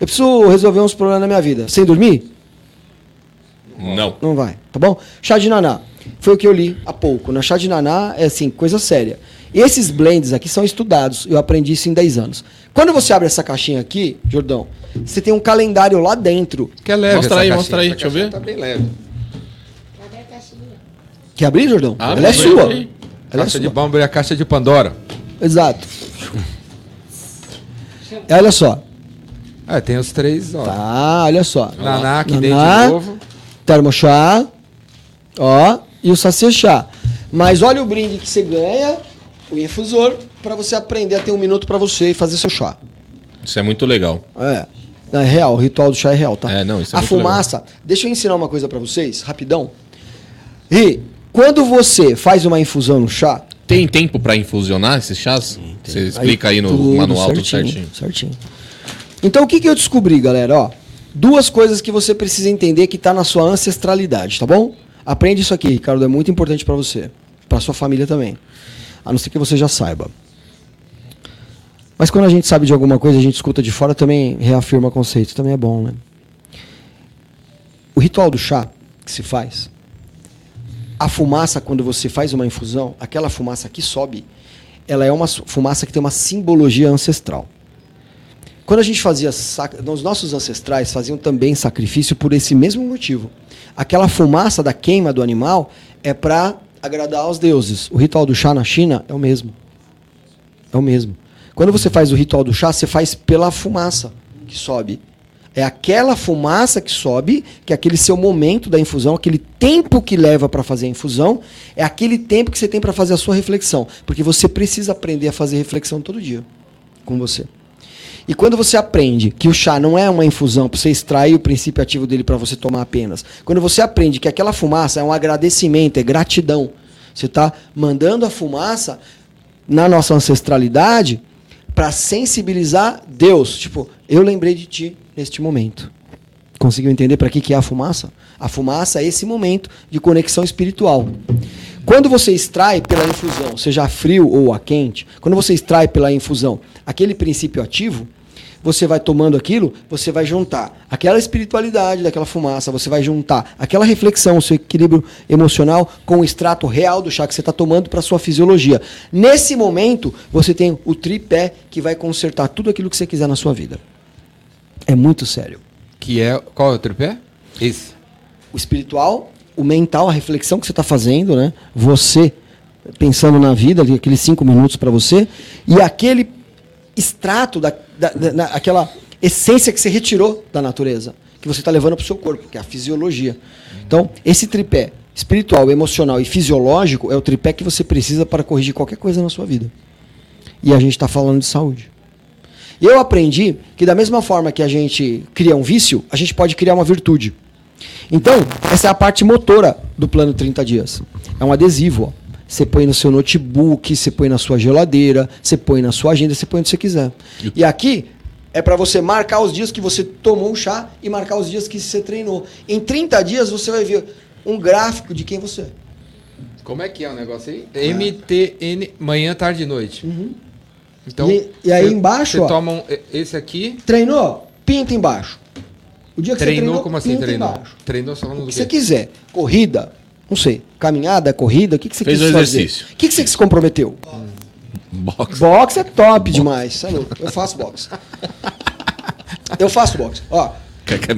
Eu preciso resolver uns problemas na minha vida. Sem dormir? Não. Não vai, tá bom? Chá de naná. Foi o que eu li há pouco. Na chá de naná é assim, coisa séria. Esses blends aqui são estudados. Eu aprendi isso em dez anos. Quando você abre essa caixinha aqui, Jordão, você tem um calendário lá dentro. Que é leve. Mostra aí, mostra aí. Deixa eu ver. Tá bem leve. Cadê a caixinha? Quer abrir, Jordão? Ah, ela é sua. Ela caixa é sua. De Bambu e a caixa de Pandora. Exato. Olha só. Ah, tem os três, ó. Tá, olha só. Naná, que dei de novo. Termochá. Ó. E o sachê chá. Mas olha o brinde que você ganha. O infusor, para você aprender a ter um minuto para você e fazer seu chá. Isso é muito legal. É. É real, o ritual do chá é real, tá? É, não, isso é a muito fumaça. Legal. Deixa eu ensinar uma coisa para vocês, rapidão. E quando você faz uma infusão no chá. Tem tempo para infusionar esses chás? Tem. Você explica aí, aí no manual certinho, tudo certinho. Certinho. Então o que, que eu descobri, galera? Ó, duas coisas que você precisa entender que tá na sua ancestralidade, tá bom? Aprende isso aqui, Ricardo, é muito importante para você, para sua família também. A não ser que você já saiba. Mas quando a gente sabe de alguma coisa, a gente escuta de fora, também reafirma conceitos. Também é bom, né? O ritual do chá que se faz, a fumaça, quando você faz uma infusão, aquela fumaça que sobe, ela é uma fumaça que tem uma simbologia ancestral. Quando a gente fazia... Sac... Os nossos ancestrais faziam também sacrifício por esse mesmo motivo. Aquela fumaça da queima do animal é para... agradar aos deuses. O ritual do chá na China é o mesmo. É o mesmo. Quando você faz o ritual do chá, você faz pela fumaça que sobe. É aquela fumaça que sobe, que é aquele seu momento da infusão, aquele tempo que leva para fazer a infusão, é aquele tempo que você tem para fazer a sua reflexão. Porque você precisa aprender a fazer reflexão todo dia com você. E quando você aprende que o chá não é uma infusão para você extrair o princípio ativo dele para você tomar apenas, quando você aprende que aquela fumaça é um agradecimento, é gratidão, você está mandando a fumaça na nossa ancestralidade para sensibilizar Deus. Tipo, eu lembrei de ti neste momento. Conseguiu entender para que, que é a fumaça? A fumaça é esse momento de conexão espiritual. Quando você extrai pela infusão, seja a frio ou a quente, quando você extrai pela infusão aquele princípio ativo, você vai tomando aquilo, você vai juntar aquela espiritualidade daquela fumaça, você vai juntar aquela reflexão, seu equilíbrio emocional com o extrato real do chá que você está tomando para a sua fisiologia. Nesse momento, você tem o tripé que vai consertar tudo aquilo que você quiser na sua vida. É muito sério. Que é, qual é o tripé? Esse. O espiritual, o mental, a reflexão que você está fazendo, né? Você pensando na vida, aqueles cinco minutos para você, e aquele extrato, da, da, da, aquela essência que você retirou da natureza, que você está levando para o seu corpo, que é a fisiologia. Então, esse tripé espiritual, emocional e fisiológico é o tripé que você precisa para corrigir qualquer coisa na sua vida. E a gente está falando de saúde. Eu aprendi que da mesma forma que a gente cria um vício, a gente pode criar uma virtude. Então, essa é a parte motora do plano trinta dias. É um adesivo, ó. Você põe no seu notebook, você põe na sua geladeira, você põe na sua agenda, você põe onde você quiser. E aqui é para você marcar os dias que você tomou um chá e marcar os dias que você treinou. Em trinta dias você vai ver um gráfico de quem você é. Como é que é o negócio aí? É. M T N, manhã, tarde e noite. Uhum. Então, e, e aí você, embaixo, você ó, toma um, esse aqui... Treinou? Pinta embaixo. O dia que treinou, você treinou, como assim treinou? Embaixo. Treinou só no o que você quiser. Corrida, não sei, caminhada, corrida, o que, que você fez quis exercício. Fazer? O que, que você se comprometeu? Boxe. Boxe é top boxe. Demais. Eu faço boxe. Eu faço boxe. Ó,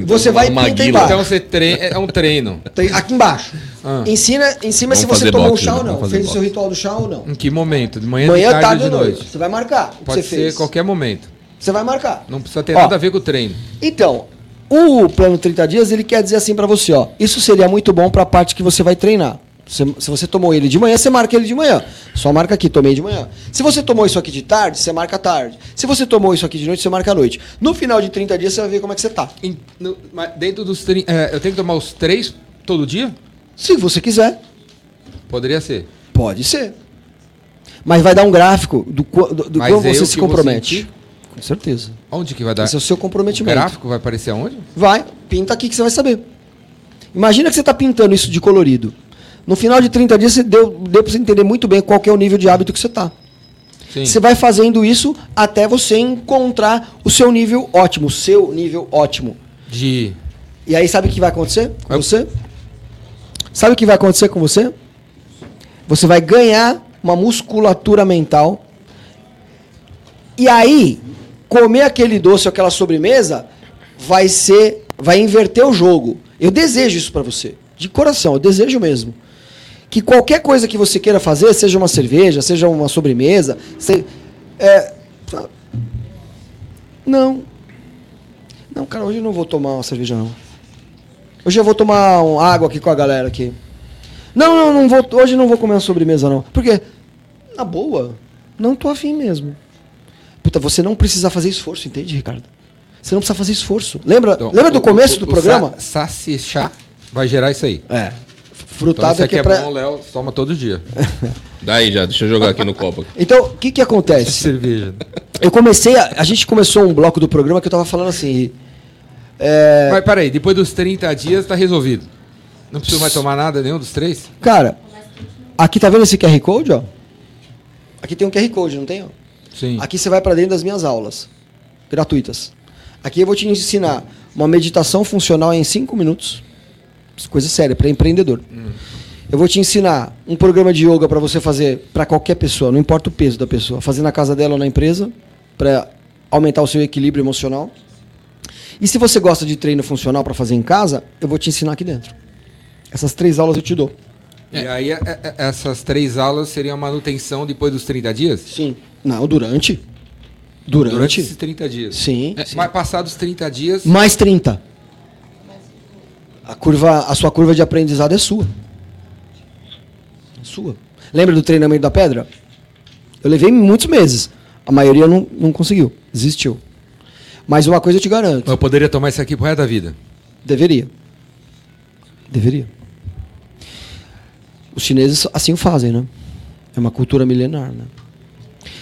você vai pintar embaixo. Então você treina, é um treino. Aqui embaixo. Ah. Ensina, ensina se você tomou o chá ou não. Fez boxe. O seu ritual do chá ou não. Em que momento? De manhã, manhã de tarde, tarde ou de noite. noite. Você vai marcar Pode o que você fez. Pode ser qualquer momento. Você vai marcar. Não precisa ter ó, nada a ver com o treino. Então, o plano trinta dias, ele quer dizer assim pra você, ó. Isso seria muito bom pra parte que você vai treinar. Se, se você tomou ele de manhã, você marca ele de manhã. Só marca aqui, tomei de manhã. Se você tomou isso aqui de tarde, você marca tarde. Se você tomou isso aqui de noite, você marca a noite. No final de trinta dias, você vai ver como é que você tá. Em, no, dentro dos trinta, é, eu tenho que tomar os três todo dia? Se você quiser. Poderia ser? Pode ser. Mas vai dar um gráfico do, do, do como você se compromete. Você... Com certeza. Onde que vai dar? Esse é o seu comprometimento. O gráfico vai aparecer aonde? Vai. Pinta aqui que você vai saber. Imagina que você está pintando isso de colorido. No final de trinta dias, você deu, deu para você entender muito bem qual que é o nível de hábito que você está. Sim. Você vai fazendo isso até você encontrar o seu nível ótimo, o seu nível ótimo. De... E aí sabe o que vai acontecer com você? Sabe o que vai acontecer com você? Você vai ganhar uma musculatura mental. E aí, comer aquele doce ou aquela sobremesa vai ser, vai inverter o jogo. Eu desejo isso para você, de coração, eu desejo mesmo. Que qualquer coisa que você queira fazer, seja uma cerveja, seja uma sobremesa, seja, é, não, não, cara, hoje eu não vou tomar uma cerveja não. Hoje eu vou tomar um, água aqui com a galera aqui. Não, não, não vou, hoje não vou comer uma sobremesa não, porque na boa, não tô afim mesmo. Puta, você não precisa fazer esforço, entende, Ricardo? Você não precisa fazer esforço. Lembra, então, lembra o, do começo o, do o programa? Sa- Sacichá vai gerar isso aí. É. Frutado então, aqui é pra... bom, Léo, toma todo dia. Daí já, deixa eu jogar aqui no copo. Então, o que que acontece? Cerveja. Eu comecei, a, a gente começou um bloco do programa que eu tava falando assim... É... Mas peraí, depois dos trinta dias tá resolvido. Não precisa mais tomar nada, nenhum dos três? Cara, aqui tá vendo esse Q R Code, ó? Aqui tem um Q R Code, não tem? Ó? Sim. Aqui você vai pra dentro das minhas aulas, gratuitas. Aqui eu vou te ensinar uma meditação funcional em cinco minutos. Coisa séria, para empreendedor. Hum. Eu vou te ensinar um programa de yoga para você fazer para qualquer pessoa, não importa o peso da pessoa. Fazer na casa dela ou na empresa, para aumentar o seu equilíbrio emocional. E se você gosta de treino funcional para fazer em casa, eu vou te ensinar aqui dentro. Essas três aulas eu te dou. É. E aí, essas três aulas seriam a manutenção depois dos trinta dias? Sim. Não, durante... Durante? Durante esses trinta dias. Sim. É, sim. Mas passados trinta dias... Mais trinta. A, curva, a sua curva de aprendizado é sua. É sua. Lembra do treinamento da pedra? Eu levei muitos meses. A maioria não, não conseguiu. Desistiu. Mas uma coisa eu te garanto. Eu poderia tomar isso aqui pro resto da vida? Deveria. Deveria. Os chineses assim o fazem, né? É uma cultura milenar, né?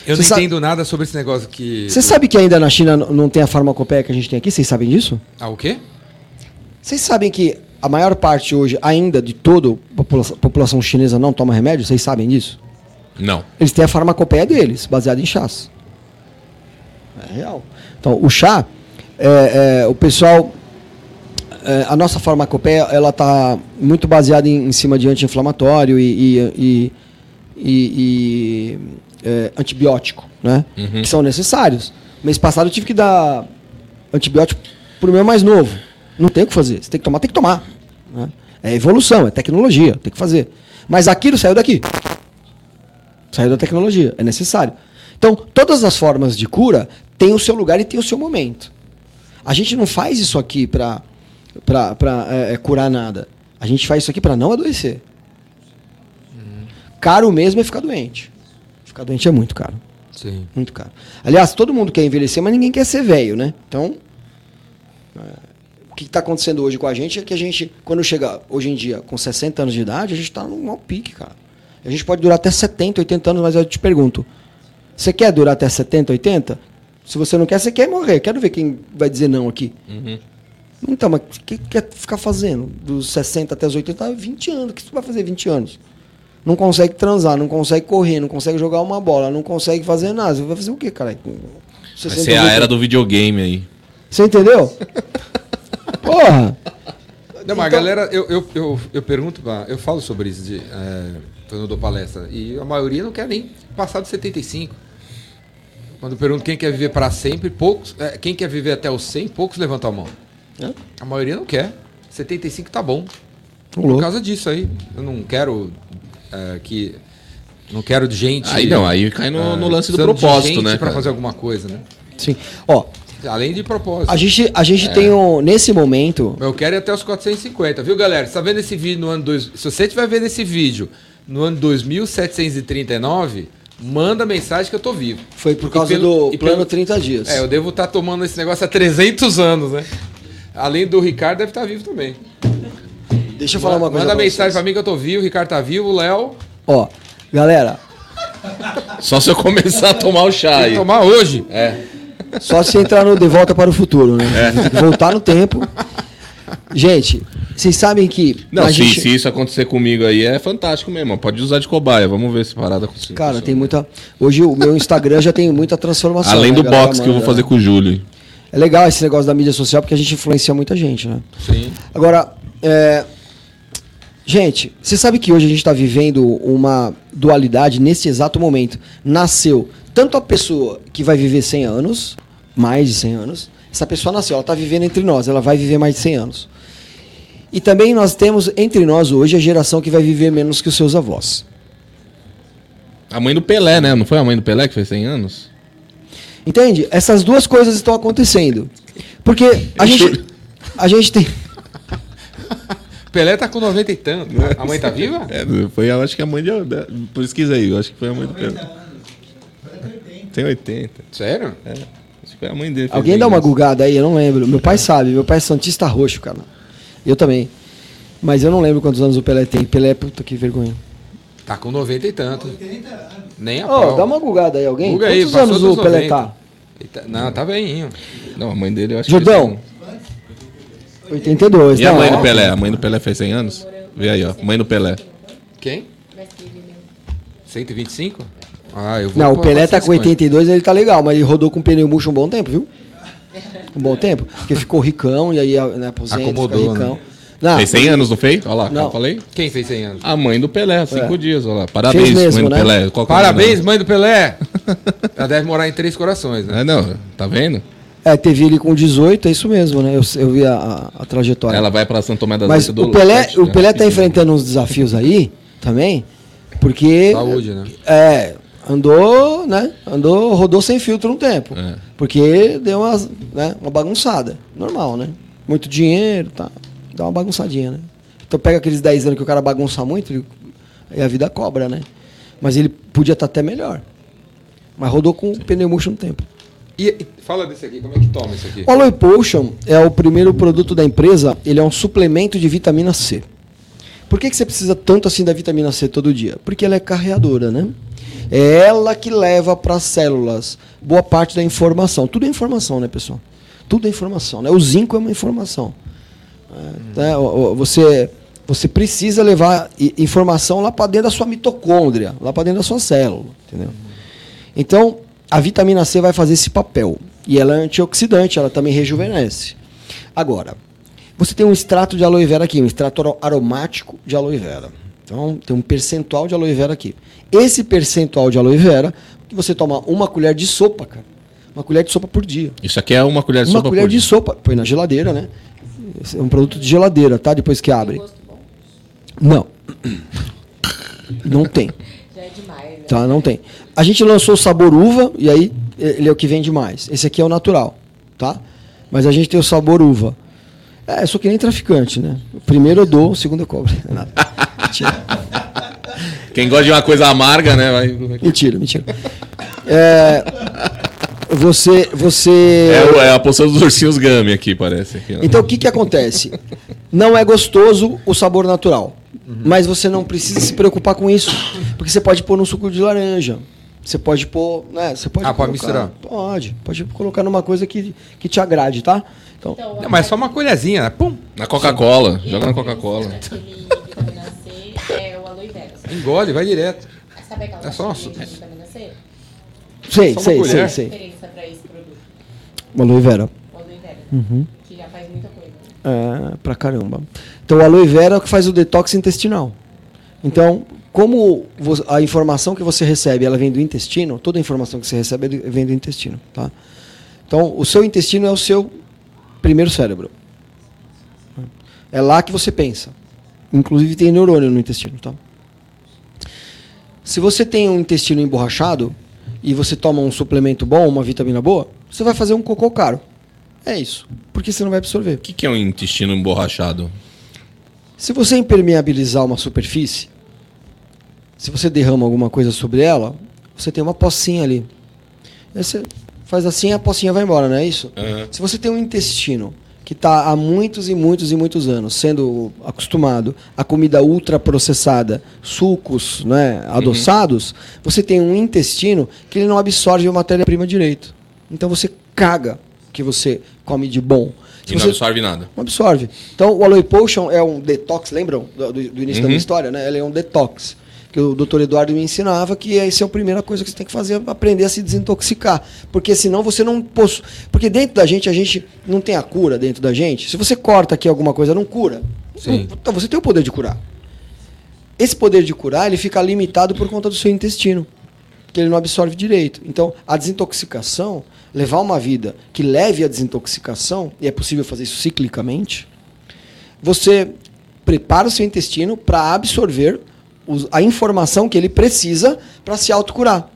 Eu Cê não sabe... entendo nada sobre esse negócio que... Você sabe que ainda na China não tem a farmacopeia que a gente tem aqui? Vocês sabem disso? Ah, o quê? Vocês sabem que a maior parte hoje, ainda de toda a população chinesa não toma remédio? Vocês sabem disso? Não. Eles têm a farmacopeia deles, baseada em chás. É real. Então, o chá, é, é, o pessoal... É, a nossa farmacopeia, ela está muito baseada em, em cima de anti-inflamatório e... e, e, e, e É, antibiótico, né? Uhum. Que são necessários. Mês passado eu tive que dar antibiótico pro meu mais novo. Não tem o que fazer. Você tem que tomar, tem que tomar. Né? É evolução, é tecnologia, tem que fazer. Mas aquilo saiu daqui. Saiu da tecnologia, é necessário. Então, todas as formas de cura têm o seu lugar e têm o seu momento. A gente não faz isso aqui para para para é, curar nada. A gente faz isso aqui para não adoecer. Uhum. Caro mesmo é ficar doente. Ficar doente é muito caro. Sim. Muito caro. Aliás, todo mundo quer envelhecer, mas ninguém quer ser velho, né? Então, é, o que está acontecendo hoje com a gente é que a gente, quando chega hoje em dia com sessenta anos de idade, a gente está num mau pique, cara. A gente pode durar até setenta, oitenta anos, mas eu te pergunto, você quer durar até setenta, oitenta? Se você não quer, você quer morrer. Quero ver quem vai dizer não aqui. Uhum. Então, mas o que quer ficar fazendo? Dos sessenta até os oitenta, vinte anos. O que você vai fazer vinte anos? Não consegue transar, não consegue correr, não consegue jogar uma bola, não consegue fazer nada. Você vai fazer o quê, cara? Essa é a era do videogame aí. Você entendeu? Porra! Não, então... mas a galera, eu, eu, eu, eu pergunto, eu falo sobre isso de, é, quando eu dou palestra, e a maioria não quer nem passar dos setenta e cinco. Quando eu pergunto quem quer viver para sempre, poucos, é, quem quer viver até os cem, poucos levantam a mão. Hã? A maioria não quer. setenta e cinco tá bom. Por causa disso aí. Eu não quero... Uh, que não quero de gente... Aí não, aí cai no, uh, no lance do propósito, né? Para fazer alguma coisa, né? Sim. Ó, além de propósito. A gente, a gente é. tem um... Nesse momento... Eu quero ir até os quatrocentos e cinquenta, viu, galera? Você tá vendo esse vídeo no ano... Dois, se você estiver vendo esse vídeo no ano dois mil setecentos e trinta e nove, manda mensagem que eu tô vivo. Foi por causa pelo, do plano pelo, trinta dias. É, eu devo estar tá tomando esse negócio há trezentos anos, né? Além do Ricardo, deve estar tá vivo também. Deixa eu falar uma coisa. Manda mensagem pra mim que eu tô vivo, o Ricardo tá vivo, o Léo. Ó, galera. Só se eu começar a tomar o chá aí. Tomar hoje? É. Só se entrar no De Volta para o Futuro, né? É. Voltar no tempo. Gente, Vocês sabem que... Não, sim, gente... se isso acontecer comigo aí, é fantástico mesmo. Pode usar de cobaia. Vamos ver se parada consigo. Cara, tem muita... Hoje o meu Instagram já tem muita transformação. Além, né, do box que eu vou fazer com o Júlio. É legal esse negócio da mídia social, porque a gente influencia muita gente, né? Sim. Agora, é... gente, você sabe que hoje a gente está vivendo uma dualidade nesse exato momento. Nasceu tanto a pessoa que vai viver cem anos, mais de cem anos. Essa pessoa nasceu, ela está vivendo entre nós, ela vai viver mais de cem anos. E também nós temos entre nós hoje a geração que vai viver menos que os seus avós. A mãe do Pelé, né? Não foi a mãe do Pelé que fez cem anos? Entende? Essas duas coisas estão acontecendo. Porque a gente, a gente tem... Pelé tá com noventa e tanto. A mãe tá viva? É, foi, eu acho que a mãe de... Pesquisa aí, eu acho que foi a mãe do Pelé. Tem oitenta. Sério? É. Acho que foi a mãe dele. Alguém dá uma gugada aí, eu não lembro. Meu pai sabe, meu pai é santista roxo, cara. Eu também. Mas eu não lembro quantos anos o Pelé tem. Pelé, puta que vergonha. Tá com noventa e tanto. noventa anos. Nem a pau. Oh, dá uma gugada aí, alguém. Guga quantos aí, anos o Pelé tá? Eita, não, tá bem. Não, a mãe dele eu acho Jordão. Que... Jordão. oitenta e dois. E tá a mãe lá do Pelé? A mãe do Pelé fez cem anos? Vê aí, ó. Mãe do Pelé. Quem? cento e vinte e cinco? Ah, eu vou... Não, o Pelé tá com oitenta e dois, ele tá legal, mas ele rodou com pneu murcho um bom tempo, viu? Um bom tempo, porque ficou ricão e aí, né, aposenta, acomodou, ricão. Né? Não, fez cem anos, não fez? Olha lá, não. Como falei. Quem fez cem anos? A mãe do Pelé, cinco é. dias, olha lá. Parabéns, mesmo, mãe do né? Pelé. Qual Parabéns, mãe do Pelé! Ela deve morar em Três Corações, né? É, não, tá vendo? É, teve ele com dezoito, é isso mesmo, né? Eu, eu vi a, a, a trajetória. Ela vai pra São Tomé das Letras do Lula. Mas o Pelé tá enfrentando uns desafios aí, também, porque... Saúde, né? É... Andou, né? Andou, rodou sem filtro um tempo. É. Porque deu uma, né, uma bagunçada. Normal, né? Muito dinheiro, tá? Dá uma bagunçadinha, né? Então pega aqueles dez anos que o cara bagunça muito e ele... a vida cobra, né? Mas ele podia estar tá até melhor. Mas rodou com o pneu murcho um tempo. E, e fala desse aqui, como é que toma isso aqui? O Aloe Potion é o primeiro produto da empresa, ele é um suplemento de vitamina C. Por que, que você precisa tanto assim da vitamina C todo dia? Porque ela é carreadora, né? É ela que leva para as células boa parte da informação. Tudo é informação, né, pessoal? Tudo é informação, né? O zinco é uma informação. É, hum. você, você precisa levar informação lá para dentro da sua mitocôndria, lá para dentro da sua célula, entendeu? Hum. Então, a vitamina C vai fazer esse papel. E ela é antioxidante, ela também rejuvenesce. Agora, você tem um extrato de aloe vera aqui, um extrato aromático de aloe vera. Então, tem um percentual de aloe vera aqui. Esse percentual de aloe vera, que você toma uma colher de sopa, cara. Uma colher de sopa por dia. Isso aqui é uma colher de uma sopa colher por de dia? Uma colher de sopa. Põe na geladeira, né? Esse é um produto de geladeira, tá? Depois que abre. Tem gosto bom? Não. Não tem. Já é demais, né? Tá, não tem. A gente lançou o sabor uva, e aí ele é o que vende mais. Esse aqui é o natural, tá? Mas a gente tem o sabor uva. É, eu sou que nem traficante, né? O primeiro eu dou, o segundo eu cobro. Nada. Mentira. Quem gosta de uma coisa amarga, né? Vai... Mentira, mentira. É, você, você... É, é a poção dos ursinhos Gummy aqui, parece. Aqui, então, o que, que acontece? Não é gostoso o sabor natural, uhum. Mas você não precisa se preocupar com isso, porque você pode pôr num suco de laranja, você pode pôr... Né? Você pode ah, colocar, pode misturar? Pode. Pode colocar numa coisa que, que te agrade, tá? Então, não, mas só uma colherzinha, né? Pum! Na Coca-Cola. Joga na Coca-Cola. É o aloe vera. Engole, vai direto. Sabe aquela é só de vitamina C? Sei, sei, sei, sei. Qual a diferença para esse produto? O aloe vera. O aloe vera, uhum. Que já faz muita coisa. É, pra caramba. Então o aloe vera é o que faz o detox intestinal. Então, como a informação que você recebe, ela vem do intestino, toda a informação que você recebe vem do intestino, tá? Então, o seu intestino é o seu primeiro cérebro. É lá que você pensa. Inclusive tem neurônio no intestino, tá? Se você tem um intestino emborrachado e você toma um suplemento bom, uma vitamina boa, você vai fazer um cocô caro. É isso. Porque você não vai absorver. O que, que é um intestino emborrachado? Se você impermeabilizar uma superfície, se você derrama alguma coisa sobre ela, você tem uma pocinha ali. Aí você faz assim e a pocinha vai embora, não é isso? Uhum. Se você tem um intestino que está há muitos e muitos e muitos anos sendo acostumado a comida ultraprocessada, sucos, né, adoçados, uhum. Você tem um intestino que ele não absorve a matéria-prima direito. Então você caga o que você come de bom. Se e você... não absorve nada. Não absorve. Então, o Aloe Potion é um detox, lembram do, do início uhum. da minha história, né? Ele é um detox. Que o doutor Eduardo me ensinava que essa é a primeira coisa que você tem que fazer, aprender a se desintoxicar. Porque senão você não... Poss... Porque dentro da gente, a gente não tem a cura dentro da gente. Se você corta aqui alguma coisa, não cura. Sim. Então você tem o poder de curar. Esse poder de curar, ele fica limitado por conta do seu intestino. Porque ele não absorve direito. Então, a desintoxicação, levar uma vida que leve a desintoxicação, e é possível fazer isso ciclicamente, você prepara o seu intestino para absorver a informação que ele precisa para se autocurar.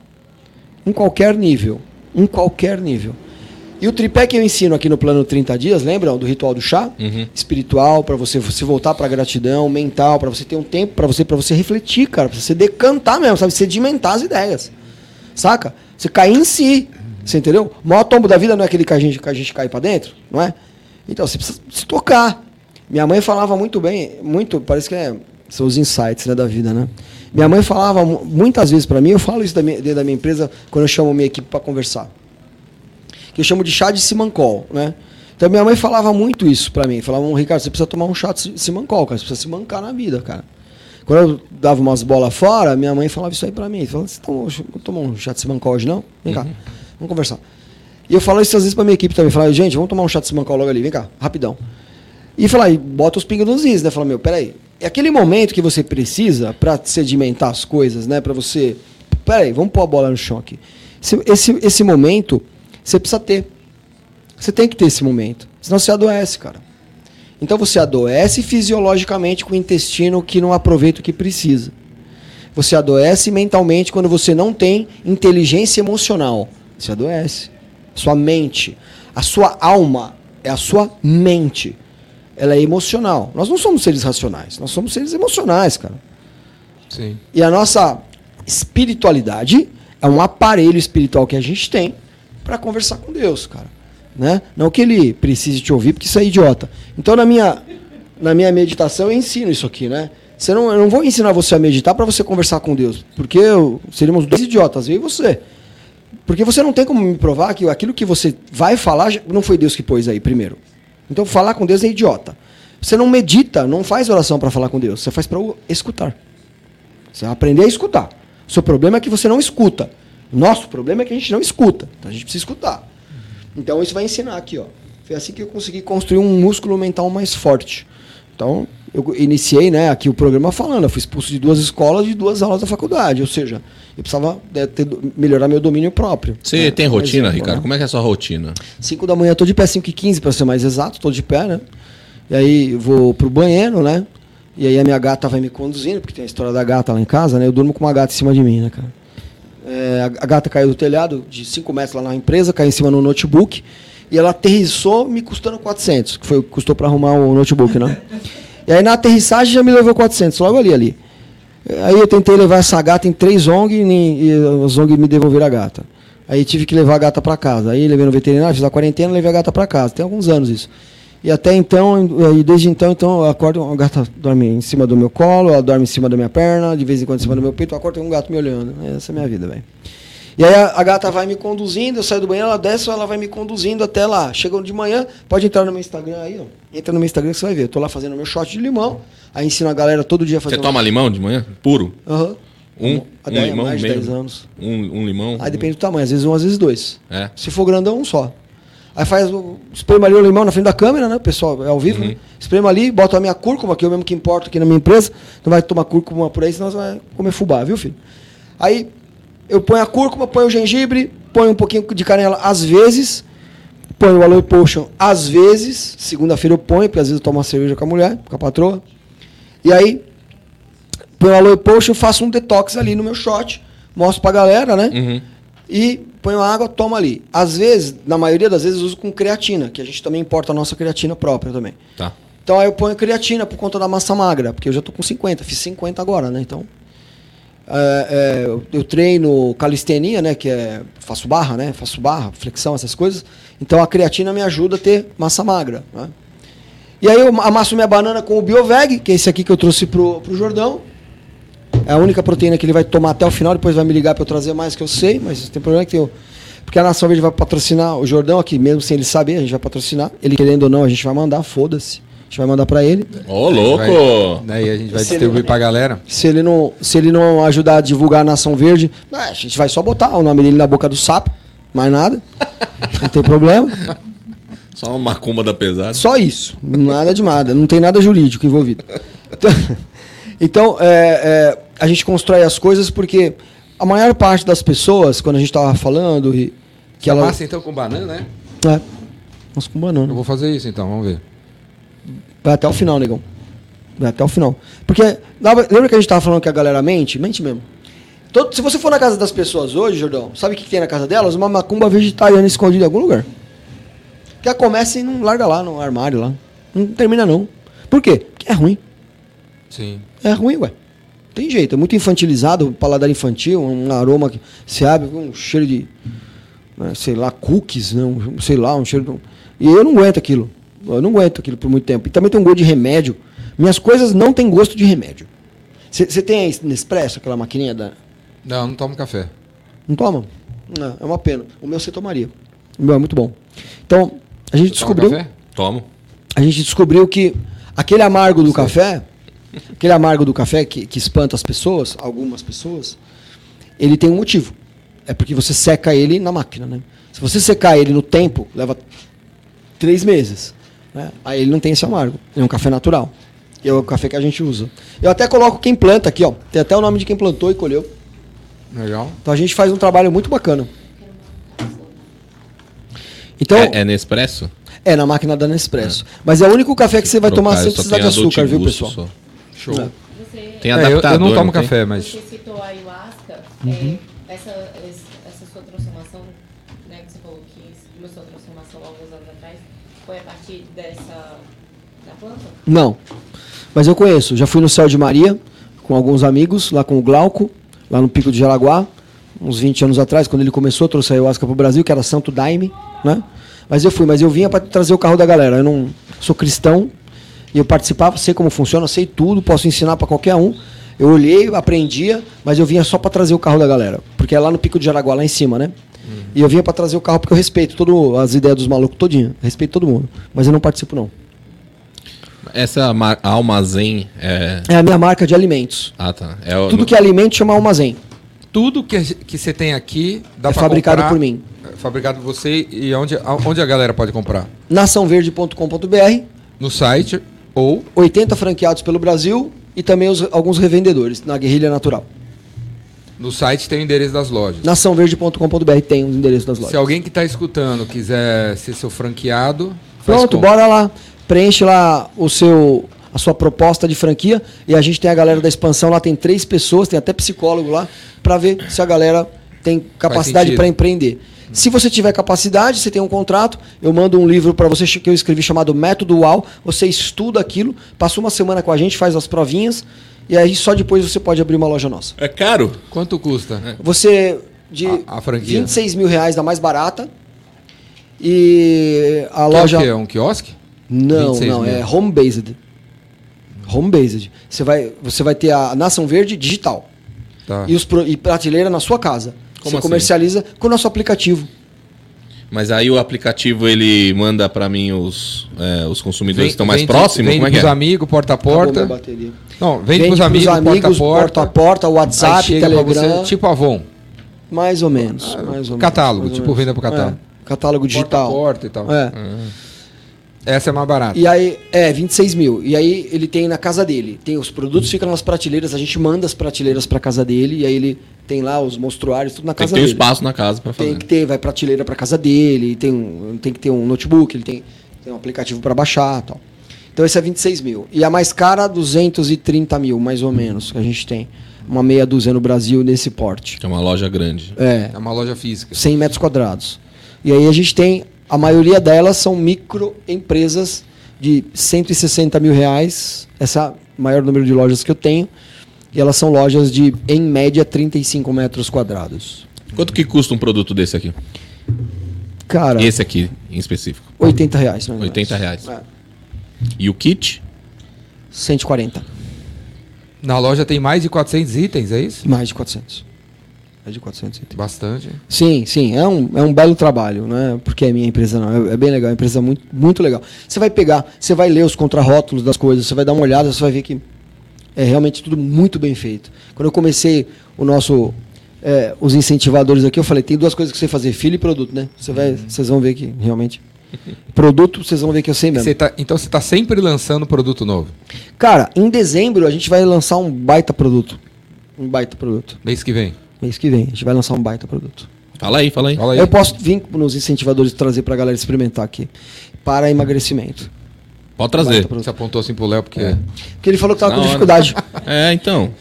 Em qualquer nível. Em qualquer nível. E o tripé que eu ensino aqui no Plano trinta Dias, lembram do ritual do chá? Uhum. Espiritual, para você se voltar para a gratidão, mental, para você ter um tempo para você, para você refletir, cara, para você decantar mesmo, sabe? Sedimentar as ideias. Saca? Você cair em si. Você entendeu? O maior tombo da vida não é aquele que a gente, que a gente cai para dentro, não é? Então, você precisa se tocar. Minha mãe falava muito bem, muito, parece que é... São os insights, né, da vida, né? Minha mãe falava muitas vezes para mim, eu falo isso da minha, dentro da minha empresa, quando eu chamo minha equipe para conversar. Que eu chamo de chá de simancol, né? Então minha mãe falava muito isso para mim. Falava, Ricardo, você precisa tomar um chá de simancol, cara. Você precisa se mancar na vida, cara. Quando eu dava umas bolas fora, minha mãe falava isso aí para mim. Falava, você tomou, tomou um chá de simancol hoje, não? Vem cá, uhum. vamos conversar. E eu falo isso às vezes para minha equipe também. Falava, gente, vamos tomar um chá de simancol logo ali, vem cá, rapidão. E falar, e bota os pingos nos is, né? Fala, meu, peraí. É aquele momento que você precisa para sedimentar as coisas, né? Para você... Peraí, vamos pôr a bola no chão aqui. Esse, esse, esse momento, você precisa ter. Você tem que ter esse momento. Senão você adoece, cara. Então você adoece fisiologicamente com o intestino que não aproveita o que precisa. Você adoece mentalmente quando você não tem inteligência emocional. Você adoece. Sua mente. A sua alma é a sua mente. Ela é emocional. Nós não somos seres racionais. Nós somos seres emocionais, cara. Sim. E a nossa espiritualidade é um aparelho espiritual que a gente tem para conversar com Deus, cara. Né? Não que ele precise te ouvir, porque isso é idiota. Então, na minha, na minha meditação, eu ensino isso aqui, né? Você não, eu não vou ensinar você a meditar para você conversar com Deus, porque eu, seríamos dois idiotas, eu e você. Porque você não tem como me provar que aquilo que você vai falar não foi Deus que pôs aí primeiro. Então, falar com Deus é idiota. Você não medita, não faz oração para falar com Deus. Você faz para escutar. Você vai aprender a escutar. O seu problema é que você não escuta. Nosso problema é que a gente não escuta. Então, a gente precisa escutar. Então, isso vai ensinar aqui, ó. Foi assim que eu consegui construir um músculo mental mais forte. Então, eu iniciei, né, aqui o programa falando. Eu fui expulso de duas escolas e de duas aulas da faculdade. Ou seja, eu precisava é, ter, melhorar meu domínio próprio. Você né? tem rotina, exemplo, Ricardo? Né? Como é que é a sua rotina? cinco da manhã eu tô de pé, cinco e quinze para ser mais exato, tô de pé, né? E aí eu vou pro banheiro, né? E aí a minha gata vai me conduzindo, porque tem a história da gata lá em casa, né? Eu durmo com uma gata em cima de mim, né, cara? É, a gata caiu do telhado de cinco metros lá na empresa, caiu em cima no notebook. E ela aterrissou me custando quatrocentos, que foi o que custou para arrumar o notebook, né? E aí na aterrissagem já me levou quatrocentos, logo ali, ali. Aí eu tentei levar essa gata em três O N G e as O N G me devolveram a gata. Aí tive que levar a gata para casa. Aí levei no veterinário, fiz a quarentena, levei a gata para casa. Tem alguns anos isso. E até então, e desde então, então eu acordo, a gata dorme em cima do meu colo, ela dorme em cima da minha perna, de vez em quando em cima do meu peito, eu acordo com um gato me olhando. Essa é a minha vida, velho. E aí a, a gata vai me conduzindo, eu saio do banheiro, ela desce, ela vai me conduzindo até lá. Chegando de manhã, pode entrar no meu Instagram aí, ó. Entra no meu Instagram que você vai ver. Eu tô lá fazendo meu shot de limão, aí ensino a galera todo dia a fazer... Você um... toma limão de manhã? Puro? Aham. Uhum. Um, um limão mais de dez anos. Um, um limão? Aí um... depende do tamanho, às vezes um, às vezes dois. É. Se for grandão, um só. Aí faz, esprema ali o limão na frente da câmera, né, o pessoal, é ao vivo, uhum. né? Esprema ali, bota a minha cúrcuma, que eu mesmo que importo aqui na minha empresa, não vai tomar cúrcuma por aí, senão você vai comer fubá, viu, filho? Aí... Eu ponho a cúrcuma, ponho o gengibre, ponho um pouquinho de canela às vezes, ponho o Aloe Potion às vezes, segunda-feira eu ponho, porque às vezes eu tomo uma cerveja com a mulher, com a patroa, e aí ponho o Aloe Potion, faço um detox ali no meu shot, mostro pra galera, né? Uhum. E ponho a água, tomo ali. Às vezes, na maioria das vezes, eu uso com creatina, que a gente também importa a nossa creatina própria também. Tá. Então aí eu ponho creatina por conta da massa magra, porque eu já tô com cinquenta, fiz cinquenta agora, né? Então... É, é, eu, eu treino calistenia, né, que é, faço barra, né, faço barra, flexão, essas coisas. Então a creatina me ajuda a ter massa magra, né? E aí eu amasso minha banana com o BioVeg, que é esse aqui que eu trouxe pro, pro Jordão. É a única proteína que ele vai tomar até o final, depois vai me ligar para eu trazer mais, que eu sei, mas tem problema que eu... Porque a Nação Verde vai patrocinar o Jordão aqui, mesmo sem ele saber, a gente vai patrocinar. Ele querendo ou não, a gente vai mandar, foda-se. A gente vai mandar pra ele. Ô, louco! Daí a gente vai distribuir pra galera. Se ele não, se ele não ajudar a divulgar a Nação Verde, a gente vai só botar o nome dele na boca do sapo, mais nada. Não tem problema. Só uma macumba da pesada. Só isso. Nada de nada. Não tem nada jurídico envolvido. Então, então é, é, a gente constrói as coisas porque... A maior parte das pessoas, quando a gente estava falando... E que ela... Massa, então, com banana, né? É. Nossa, com banana. Eu vou fazer isso, então. Vamos ver. Vai até o final, negão. Vai até o final. Porque, lembra que a gente estava falando que a galera mente? Mente mesmo. Todo, se você for na casa das pessoas hoje, Jordão, sabe o que, que tem na casa delas? Uma macumba vegetariana escondida em algum lugar. Que ela começa e não larga lá, no armário lá. Não termina, não. Por quê? Porque é ruim. Sim. É ruim, ué. Tem jeito, é muito infantilizado, paladar infantil, um aroma que se abre, um cheiro de, né, sei lá, cookies, né, um, sei lá, um cheiro de... E eu não aguento aquilo, eu não aguento aquilo por muito tempo. E também tem um gosto de remédio, minhas coisas não tem gosto de remédio. Você tem a Nespresso, aquela maquininha da... Não, eu não tomo café. Não toma? Não, é uma pena. O meu você tomaria, o meu é muito bom. Então, a gente você descobriu... Toma café? Tomo. A gente descobriu que aquele amargo do Sim. café... Aquele amargo do café que, que espanta as pessoas, algumas pessoas, ele tem um motivo. É porque você seca ele na máquina, né? Se você secar ele no tempo, leva três meses, né? Aí ele não tem esse amargo. É um café natural. É o café que a gente usa. Eu até coloco quem planta aqui, ó. Tem até o nome de quem plantou e colheu. Legal. Então a gente faz um trabalho muito bacana. Então, é, é Nespresso? É, na máquina da Nespresso. É. Mas é o único café que você vai tomar sem precisar de açúcar, viu, pessoal? Só. Show. Você... Tem adaptador, é, eu, eu não tomo não café, mas... Você citou a ayahuasca, uhum. é, essa, essa sua transformação, né, que você falou que começou a transformação alguns anos atrás, foi a partir dessa... da planta? Não, mas eu conheço, já fui no Céu de Maria, com alguns amigos, lá com o Glauco, lá no Pico de Jaraguá, uns vinte anos atrás, quando ele começou, trouxe a ayahuasca para o Brasil, que era Santo Daime, né? Mas eu fui, mas eu vinha para trazer o carro da galera, eu não sou cristão, e eu participava, sei como funciona, sei tudo, posso ensinar para qualquer um. Eu olhei, aprendia, mas eu vinha só para trazer o carro da galera. Porque é lá no Pico de Jaraguá, lá em cima, né? Uhum. E eu vinha para trazer o carro porque eu respeito todo, as ideias dos malucos todinho. Respeito todo mundo. Mas eu não participo, não. Essa mar- Almazen é... É a minha marca de alimentos. Ah, tá. É o... Tudo que é alimento chama Almazen. Tudo que você tem aqui... Dá é pra fabricado comprar, por mim. É fabricado por você. E onde, onde a galera pode comprar? nação verde ponto com ponto b r. No site... Ou oitenta franqueados pelo Brasil e também os, alguns revendedores na Guerrilha Natural. No site tem o endereço das lojas. nação verde ponto com ponto b r tem o endereço das lojas. Se alguém que está escutando quiser ser seu franqueado... Pronto, bora lá. Preenche lá o seu, a sua proposta de franquia e a gente tem a galera da expansão. Lá tem três pessoas, tem até psicólogo lá, para ver se a galera tem capacidade para empreender. Se você tiver capacidade, você tem um contrato, eu mando um livro para você que eu escrevi chamado Método U A U, você estuda aquilo, passa uma semana com a gente, faz as provinhas, e aí só depois você pode abrir uma loja nossa. É caro? Quanto custa? Você, de a, a franquia. vinte e seis mil reais, da mais barata, e a que loja... É o quê? É um quiosque? Não, não, mil. É home-based. Home-based. Você vai, você vai ter a Nação Verde digital, tá. e, os, e prateleira na sua casa. Como você assim? Comercializa com o nosso aplicativo. Mas aí o aplicativo ele manda para mim os, é, os consumidores vem, que estão mais vende, próximos? Vende para os é? amigos, porta a porta. Não, vende para os amigos, amigos, porta a porta, WhatsApp, Telegram. Você, tipo Avon. Mais ou menos. Ah, mais ou catálogo, mais ou tipo menos. Venda para catálogo. É, catálogo digital. Porta a porta e tal. É. Ah. Essa é mais barata. E aí, é, vinte e seis mil. E aí ele tem na casa dele. Tem os produtos, ficam nas prateleiras, a gente manda as prateleiras para casa dele e aí ele... Tem lá os monstruários, tudo na casa dele. Tem que ter dele. Espaço na casa para fazer. Tem que ter, vai prateleira para casa dele, tem, tem que ter um notebook, ele tem, tem um aplicativo para baixar e tal. Então esse é vinte e seis mil. E a mais cara, duzentos e trinta mil, mais ou menos, que a gente tem. Uma meia dúzia no Brasil nesse porte. É uma loja grande. É. É uma loja física. cem metros quadrados. E aí a gente tem, a maioria delas são microempresas de cento e sessenta mil reais. Esse é o maior número de lojas que eu tenho. E elas são lojas de, em média, trinta e cinco metros quadrados. Quanto que custa um produto desse aqui? Cara... Esse aqui, em específico. oitenta reais. Mais oitenta reais. É. E o kit? cento e quarenta. Na loja tem mais de quatrocentos itens, é isso? Mais de quatrocentos. É de quatrocentos e oitenta. Bastante. Sim, sim. É um, é um belo trabalho, né? Porque é minha empresa, não. É, é bem legal. É uma empresa muito, muito legal. Você vai pegar, você vai ler os contrarótulos das coisas, você vai dar uma olhada, você vai ver que é realmente tudo muito bem feito. Quando eu comecei o nosso... É, os incentivadores aqui, eu falei, tem duas coisas que você fazer, filho e produto, né? Você vai, vocês vão ver que realmente... Produto, vocês vão ver que eu sei mesmo. Você tá, então você está sempre lançando produto novo? Cara, em dezembro a gente vai lançar um baita produto. Um baita produto. Mês que vem? Mês que vem, a gente vai lançar um baita produto. Fala aí, fala aí. Fala aí. Eu posso vir nos incentivadores trazer para a galera experimentar aqui. Para emagrecimento. Pode trazer. Um você apontou assim pro Léo porque... É. Porque ele falou que estava com hora. Dificuldade. É, então...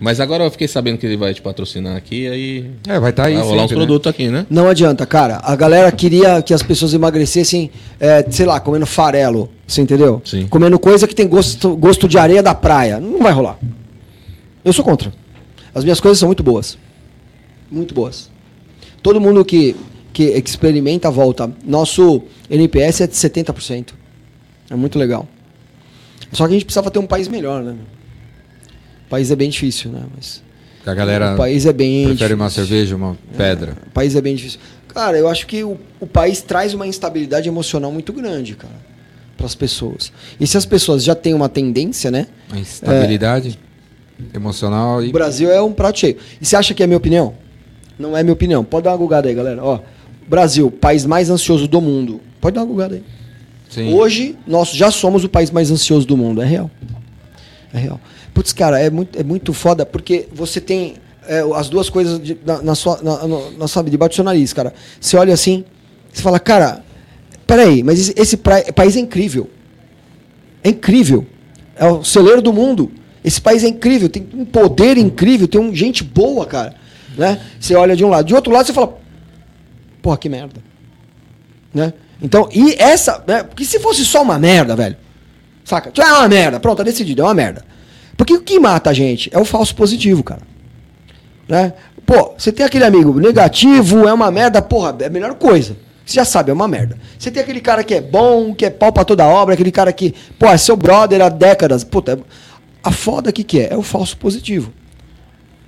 Mas agora eu fiquei sabendo que ele vai te patrocinar aqui, aí é, vai estar tá aí. Vai rolar uns produtos, né? Aqui, né? Não adianta, cara. A galera queria que as pessoas emagrecessem, é, sei lá, comendo farelo, você entendeu? Sim. Comendo coisa que tem gosto, gosto de areia da praia. Não vai rolar. Eu sou contra. As minhas coisas são muito boas. Muito boas. Todo mundo que, que experimenta, volta. Nosso N P S é de setenta por cento. É muito legal. Só que a gente precisava ter um país melhor, né? O país é bem difícil, né? Mas a galera o país é bem prefere difícil. Uma cerveja, uma pedra. É, o país é bem difícil. Cara, eu acho que o, o país traz uma instabilidade emocional muito grande, cara, para as pessoas. E se as pessoas já têm uma tendência, né? A instabilidade é, emocional. E... O Brasil é um prato cheio. E você acha que é minha opinião? Não é minha opinião. Pode dar uma googada aí, galera. Ó, Brasil, país mais ansioso do mundo. Pode dar uma googada aí. Sim. Hoje, nós já somos o país mais ansioso do mundo. É real. É real. Putz, cara, é muito, é muito foda, porque você tem é, as duas coisas de, na, na sua, na, na, na, sabe, debaixo do seu nariz, cara. Você olha assim, você fala, cara, peraí, mas esse, esse pra, país é incrível. É incrível. É o celeiro do mundo. Esse país é incrível, tem um poder incrível, tem um, gente boa, cara. Né? Você olha de um lado. De outro lado, você fala, porra, que merda. Né? Então, e essa... Né? Porque se fosse só uma merda, velho, saca? É uma merda, pronto, tá decidido, é uma merda. Porque o que mata a gente é o falso positivo, cara. Né? Pô, você tem aquele amigo negativo, é uma merda, porra, é a melhor coisa. Você já sabe, é uma merda. Você tem aquele cara que é bom, que é pau pra toda obra, aquele cara que, pô, é seu brother há décadas. Puta, é... a foda que que é? É o falso positivo.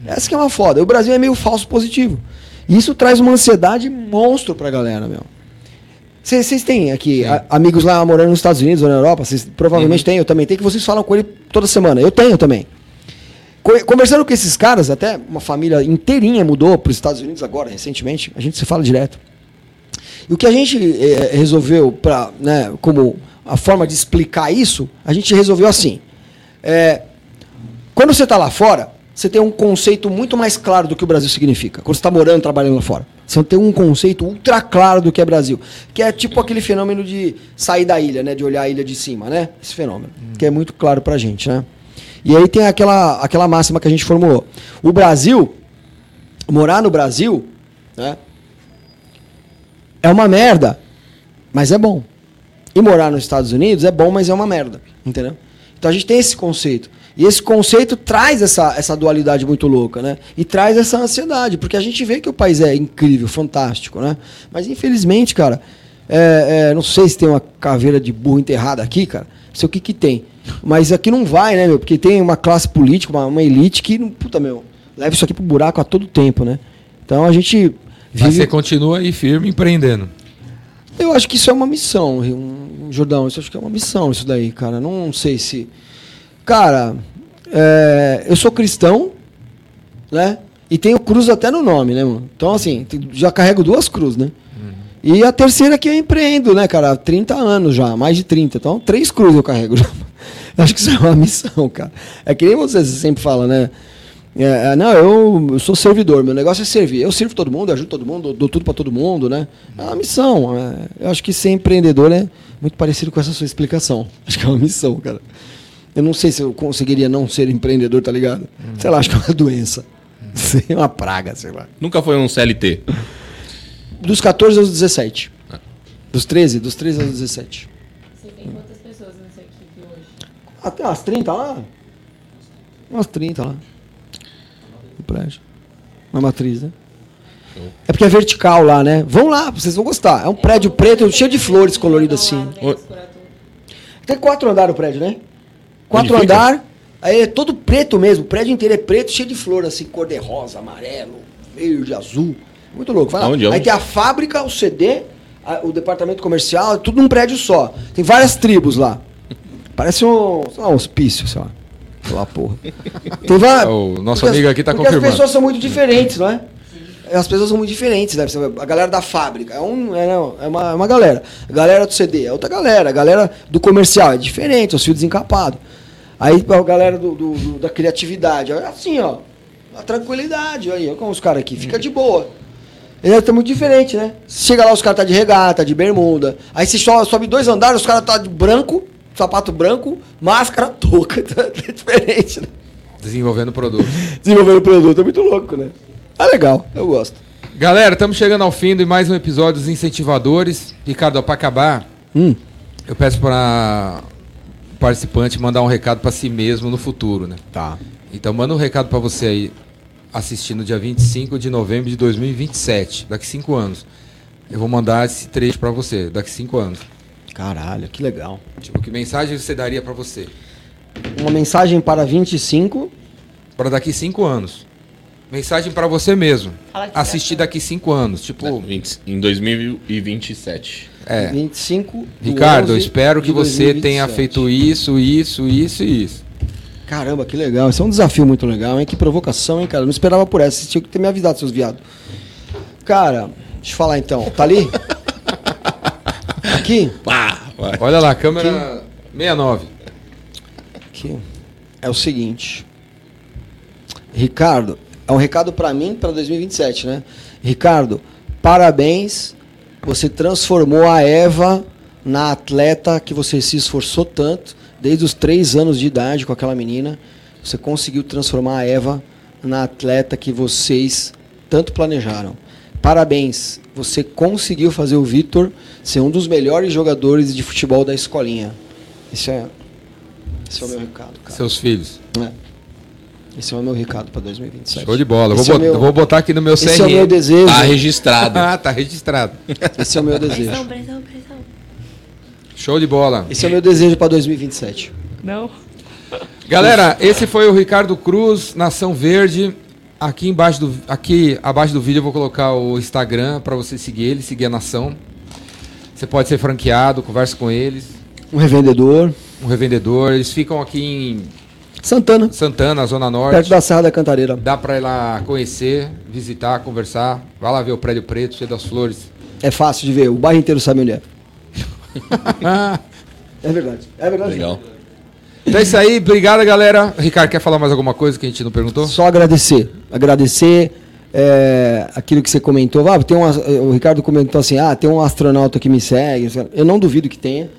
Essa que é uma foda. O Brasil é meio falso positivo. E isso traz uma ansiedade monstro pra galera, meu. Vocês têm aqui a, amigos lá morando nos Estados Unidos ou na Europa? Vocês provavelmente têm, eu também tenho, que vocês falam com ele toda semana. Eu tenho também. Co- conversando com esses caras, até uma família inteirinha mudou para os Estados Unidos agora, recentemente. A gente se fala direto. E o que a gente eh, resolveu, pra, né, como a forma de explicar isso, a gente resolveu assim. É, quando você está lá fora, você tem um conceito muito mais claro do que o Brasil significa. Quando você está morando, trabalhando lá fora. Você tem um conceito ultra claro do que é Brasil. Que é tipo aquele fenômeno de sair da ilha, né? De olhar a ilha de cima, né? Esse fenômeno. Hum. Que é muito claro pra gente, né? E aí tem aquela, aquela máxima que a gente formulou. O Brasil, morar no Brasil, né? É uma merda, mas é bom. E morar nos Estados Unidos é bom, mas é uma merda. Entendeu? Então a gente tem esse conceito. E esse conceito traz essa, essa dualidade muito louca, né? E traz essa ansiedade, porque a gente vê que o país é incrível, fantástico, né? Mas, infelizmente, cara, é, é, não sei se tem uma caveira de burro enterrada aqui, cara, não sei o que que tem. Mas aqui não vai, né, meu? Porque tem uma classe política, uma, uma elite que, não, puta, meu, leva isso aqui pro buraco a todo tempo, né? Então a gente vive... Mas você continua aí firme, empreendendo. Eu acho que isso é uma missão, um, Jordão, isso eu acho que é uma missão isso daí, cara. Não, não sei se... Cara, é, eu sou cristão, né? E tenho cruz até no nome, né, mano? Então, assim, já carrego duas cruzes, né? Uhum. E a terceira que eu empreendo, né, cara? trinta anos já, mais de trinta. Então, três cruzes eu carrego. Acho que isso é uma missão, cara. É que nem você sempre fala, né? É, não, eu, eu sou servidor, meu negócio é servir. Eu sirvo todo mundo, ajudo todo mundo, dou, dou tudo pra todo mundo, né? É uma missão. É, eu acho que ser empreendedor é muito parecido com essa sua explicação. Acho que é uma missão, cara. Eu não sei se eu conseguiria não ser empreendedor, tá ligado? Hum. Sei lá, acho que é uma doença. Hum. É uma praga, sei lá. Nunca foi um C L T? Dos catorze aos dezessete. Ah. Dos treze? Dos treze aos dezessete. Você tem quantas pessoas nessa equipe hoje? Até umas trinta lá. Umas trinta lá. No prédio. Na matriz, né? É porque é vertical lá, né? Vão lá, vocês vão gostar. É um prédio preto, cheio de flores coloridas assim. Tem quatro andares o prédio, né? Quatro andares, Aí ele é todo preto mesmo, o prédio inteiro é preto, cheio de flor, assim, cor de rosa, amarelo, verde, azul. Muito louco. Vai lá. Onde, onde? Aí tem a fábrica, o C D, a, o departamento comercial, tudo num prédio só. Tem várias tribos lá. Parece um, sei lá, um hospício, sei lá. Sei lá, porra. Tem várias, o nosso amigo aqui tá confirmando. Porque as pessoas são muito diferentes, não é? As pessoas são muito diferentes, né? A galera da fábrica é, um, é, uma, é uma galera. A galera do C D é outra galera. A galera do comercial é diferente, é o fio desencapado. Aí a galera do, do, do, da criatividade, assim, ó. A tranquilidade, aí, olha como os caras aqui, fica de boa. Eles tá muito diferente, né? Chega lá, os caras tá de regata, de bermuda. Aí você sobe dois andares, os caras tá de branco, sapato branco, máscara, touca. É diferente, né? Desenvolvendo o produto. Desenvolvendo o produto, é muito louco, né? Ah, legal, eu gosto. Galera, estamos chegando ao fim de mais um episódio dos Incentivadores. Ricardo, para acabar, hum. eu peço para o participante mandar um recado para si mesmo no futuro, né? Tá. Então manda um recado para você aí, assistindo dia vinte e cinco de novembro de dois mil e vinte e sete, daqui cinco anos. Eu vou mandar esse trecho para você, daqui cinco anos. Caralho, que legal. Tipo, que mensagem você daria para você? Uma mensagem para vinte e cinco... Para daqui cinco anos. Mensagem pra você mesmo. Assistir daqui cinco anos. Tipo. Em dois mil e vinte e sete. É. vinte e cinco. Ricardo, eu espero que você tenha feito isso, isso, isso e isso. Caramba, que legal. Isso é um desafio muito legal, hein? Que provocação, hein, cara? Eu não esperava por essa. Vocês tinham que ter me avisado, seus viados. Cara, deixa eu falar então. Tá ali? Aqui? Pá, vai. Olha lá, câmera aqui. sessenta e nove. Aqui. É o seguinte. Ricardo. É um recado para mim, para dois mil e vinte e sete, né? Ricardo, parabéns. Você transformou a Eva na atleta que você se esforçou tanto. Desde os três anos de idade com aquela menina, você conseguiu transformar a Eva na atleta que vocês tanto planejaram. Parabéns. Você conseguiu fazer o Vitor ser um dos melhores jogadores de futebol da escolinha. Isso é, esse é o meu recado, cara. Seus filhos. É. Esse é o meu recado para dois mil e vinte e sete. Show de bola. Vou, é bot... meu... vou botar aqui no meu C R M. Esse é o meu desejo. Tá registrado. Ah, tá registrado. Esse é o meu desejo. Pressão, pressão, pressão. Show de bola. Esse é o meu desejo para dois mil e vinte e sete. Não. Galera, esse foi o Ricardo Cruz, Nação Verde. Aqui embaixo do aqui abaixo do vídeo eu vou colocar o Instagram para você seguir ele, seguir a Nação. Você pode ser franqueado, conversa com eles. Um revendedor. Um revendedor. Eles ficam aqui em Santana. Santana, Zona Norte. Perto da Serra da Cantareira. Dá pra ir lá conhecer, visitar, conversar. Vai lá ver o Prédio Preto, cheio das flores. É fácil de ver, o bairro inteiro sabe onde é. É verdade. É verdade. Legal. Então é isso aí, obrigado, galera. Ricardo, quer falar mais alguma coisa que a gente não perguntou? Só agradecer. Agradecer é, aquilo que você comentou. Ah, tem um, o Ricardo comentou assim, ah, tem um astronauta que me segue. Eu não duvido que tenha.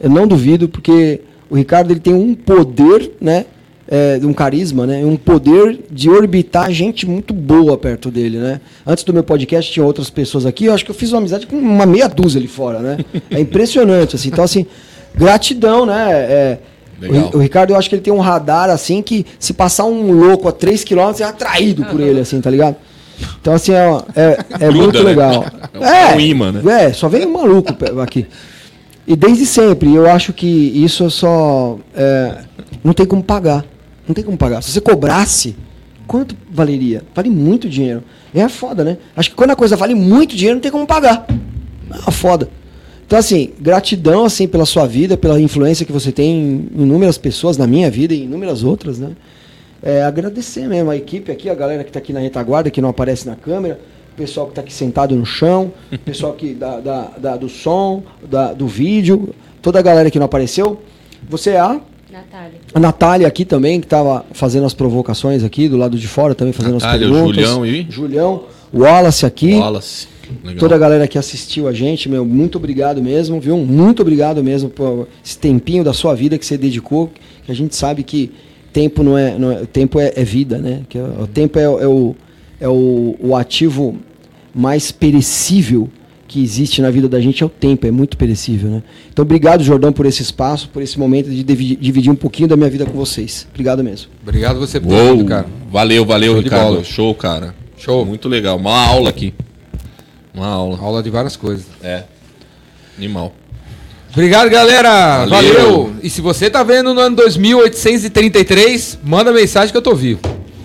Eu não duvido, porque o Ricardo ele tem um poder, né? É, um carisma, né? Um poder de orbitar gente muito boa perto dele, né? Antes do meu podcast tinha outras pessoas aqui, eu acho que eu fiz uma amizade com uma meia dúzia ali fora, né? É impressionante, assim. Então, assim, gratidão, né? É, o, o Ricardo, eu acho que ele tem um radar, assim, que se passar um louco a três quilômetros, é atraído por ele, assim, tá ligado? Então, assim, é, é, é Gruda, muito legal. Né? É um imã, né? É, só vem um maluco aqui. E desde sempre, eu acho que isso só... É, não tem como pagar. Não tem como pagar. Se você cobrasse, quanto valeria? Vale muito dinheiro. É foda, né? Acho que quando a coisa vale muito dinheiro, não tem como pagar. É foda. Então, assim, gratidão assim, pela sua vida, pela influência que você tem em inúmeras pessoas na minha vida e em inúmeras outras, né? É, agradecer mesmo a equipe aqui, a galera que está aqui na retaguarda, que não aparece na câmera, o pessoal que está aqui sentado no chão, o pessoal que da, da, da, do som, da, do vídeo, toda a galera que não apareceu. Você é a... Natália. A Natália aqui também, que estava fazendo as provocações aqui, do lado de fora também, fazendo Natália, as perguntas. Julião e? Julião, o Wallace aqui. Wallace. Legal. Toda a galera que assistiu a gente, meu, muito obrigado mesmo, viu? Muito obrigado mesmo por esse tempinho da sua vida que você dedicou, que a gente sabe que tempo não é, não é, tempo é, é vida, né? Que é, o tempo é, é, o, é o, o ativo mais perecível que existe na vida da gente, é o tempo, é muito perecível, né? Então, obrigado, Jordão, por esse espaço, por esse momento de dividir um pouquinho da minha vida com vocês. Obrigado mesmo. Obrigado você por tudo, cara. Valeu, valeu, Ricardo. Show, cara. Show. Muito legal. Uma aula aqui. Uma aula. Aula de várias coisas. É. Animal. Obrigado, galera. Valeu. Valeu. E se você tá vendo no ano dois mil oitocentos e trinta e três, manda mensagem que eu tô vivo.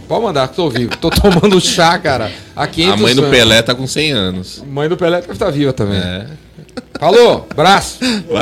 Pode mandar que eu tô vivo. Tô tomando chá, cara. A, a mãe do anos. Pelé tá com cem anos. Mãe do Pelé deve estar viva também. É. Falou. Abraço.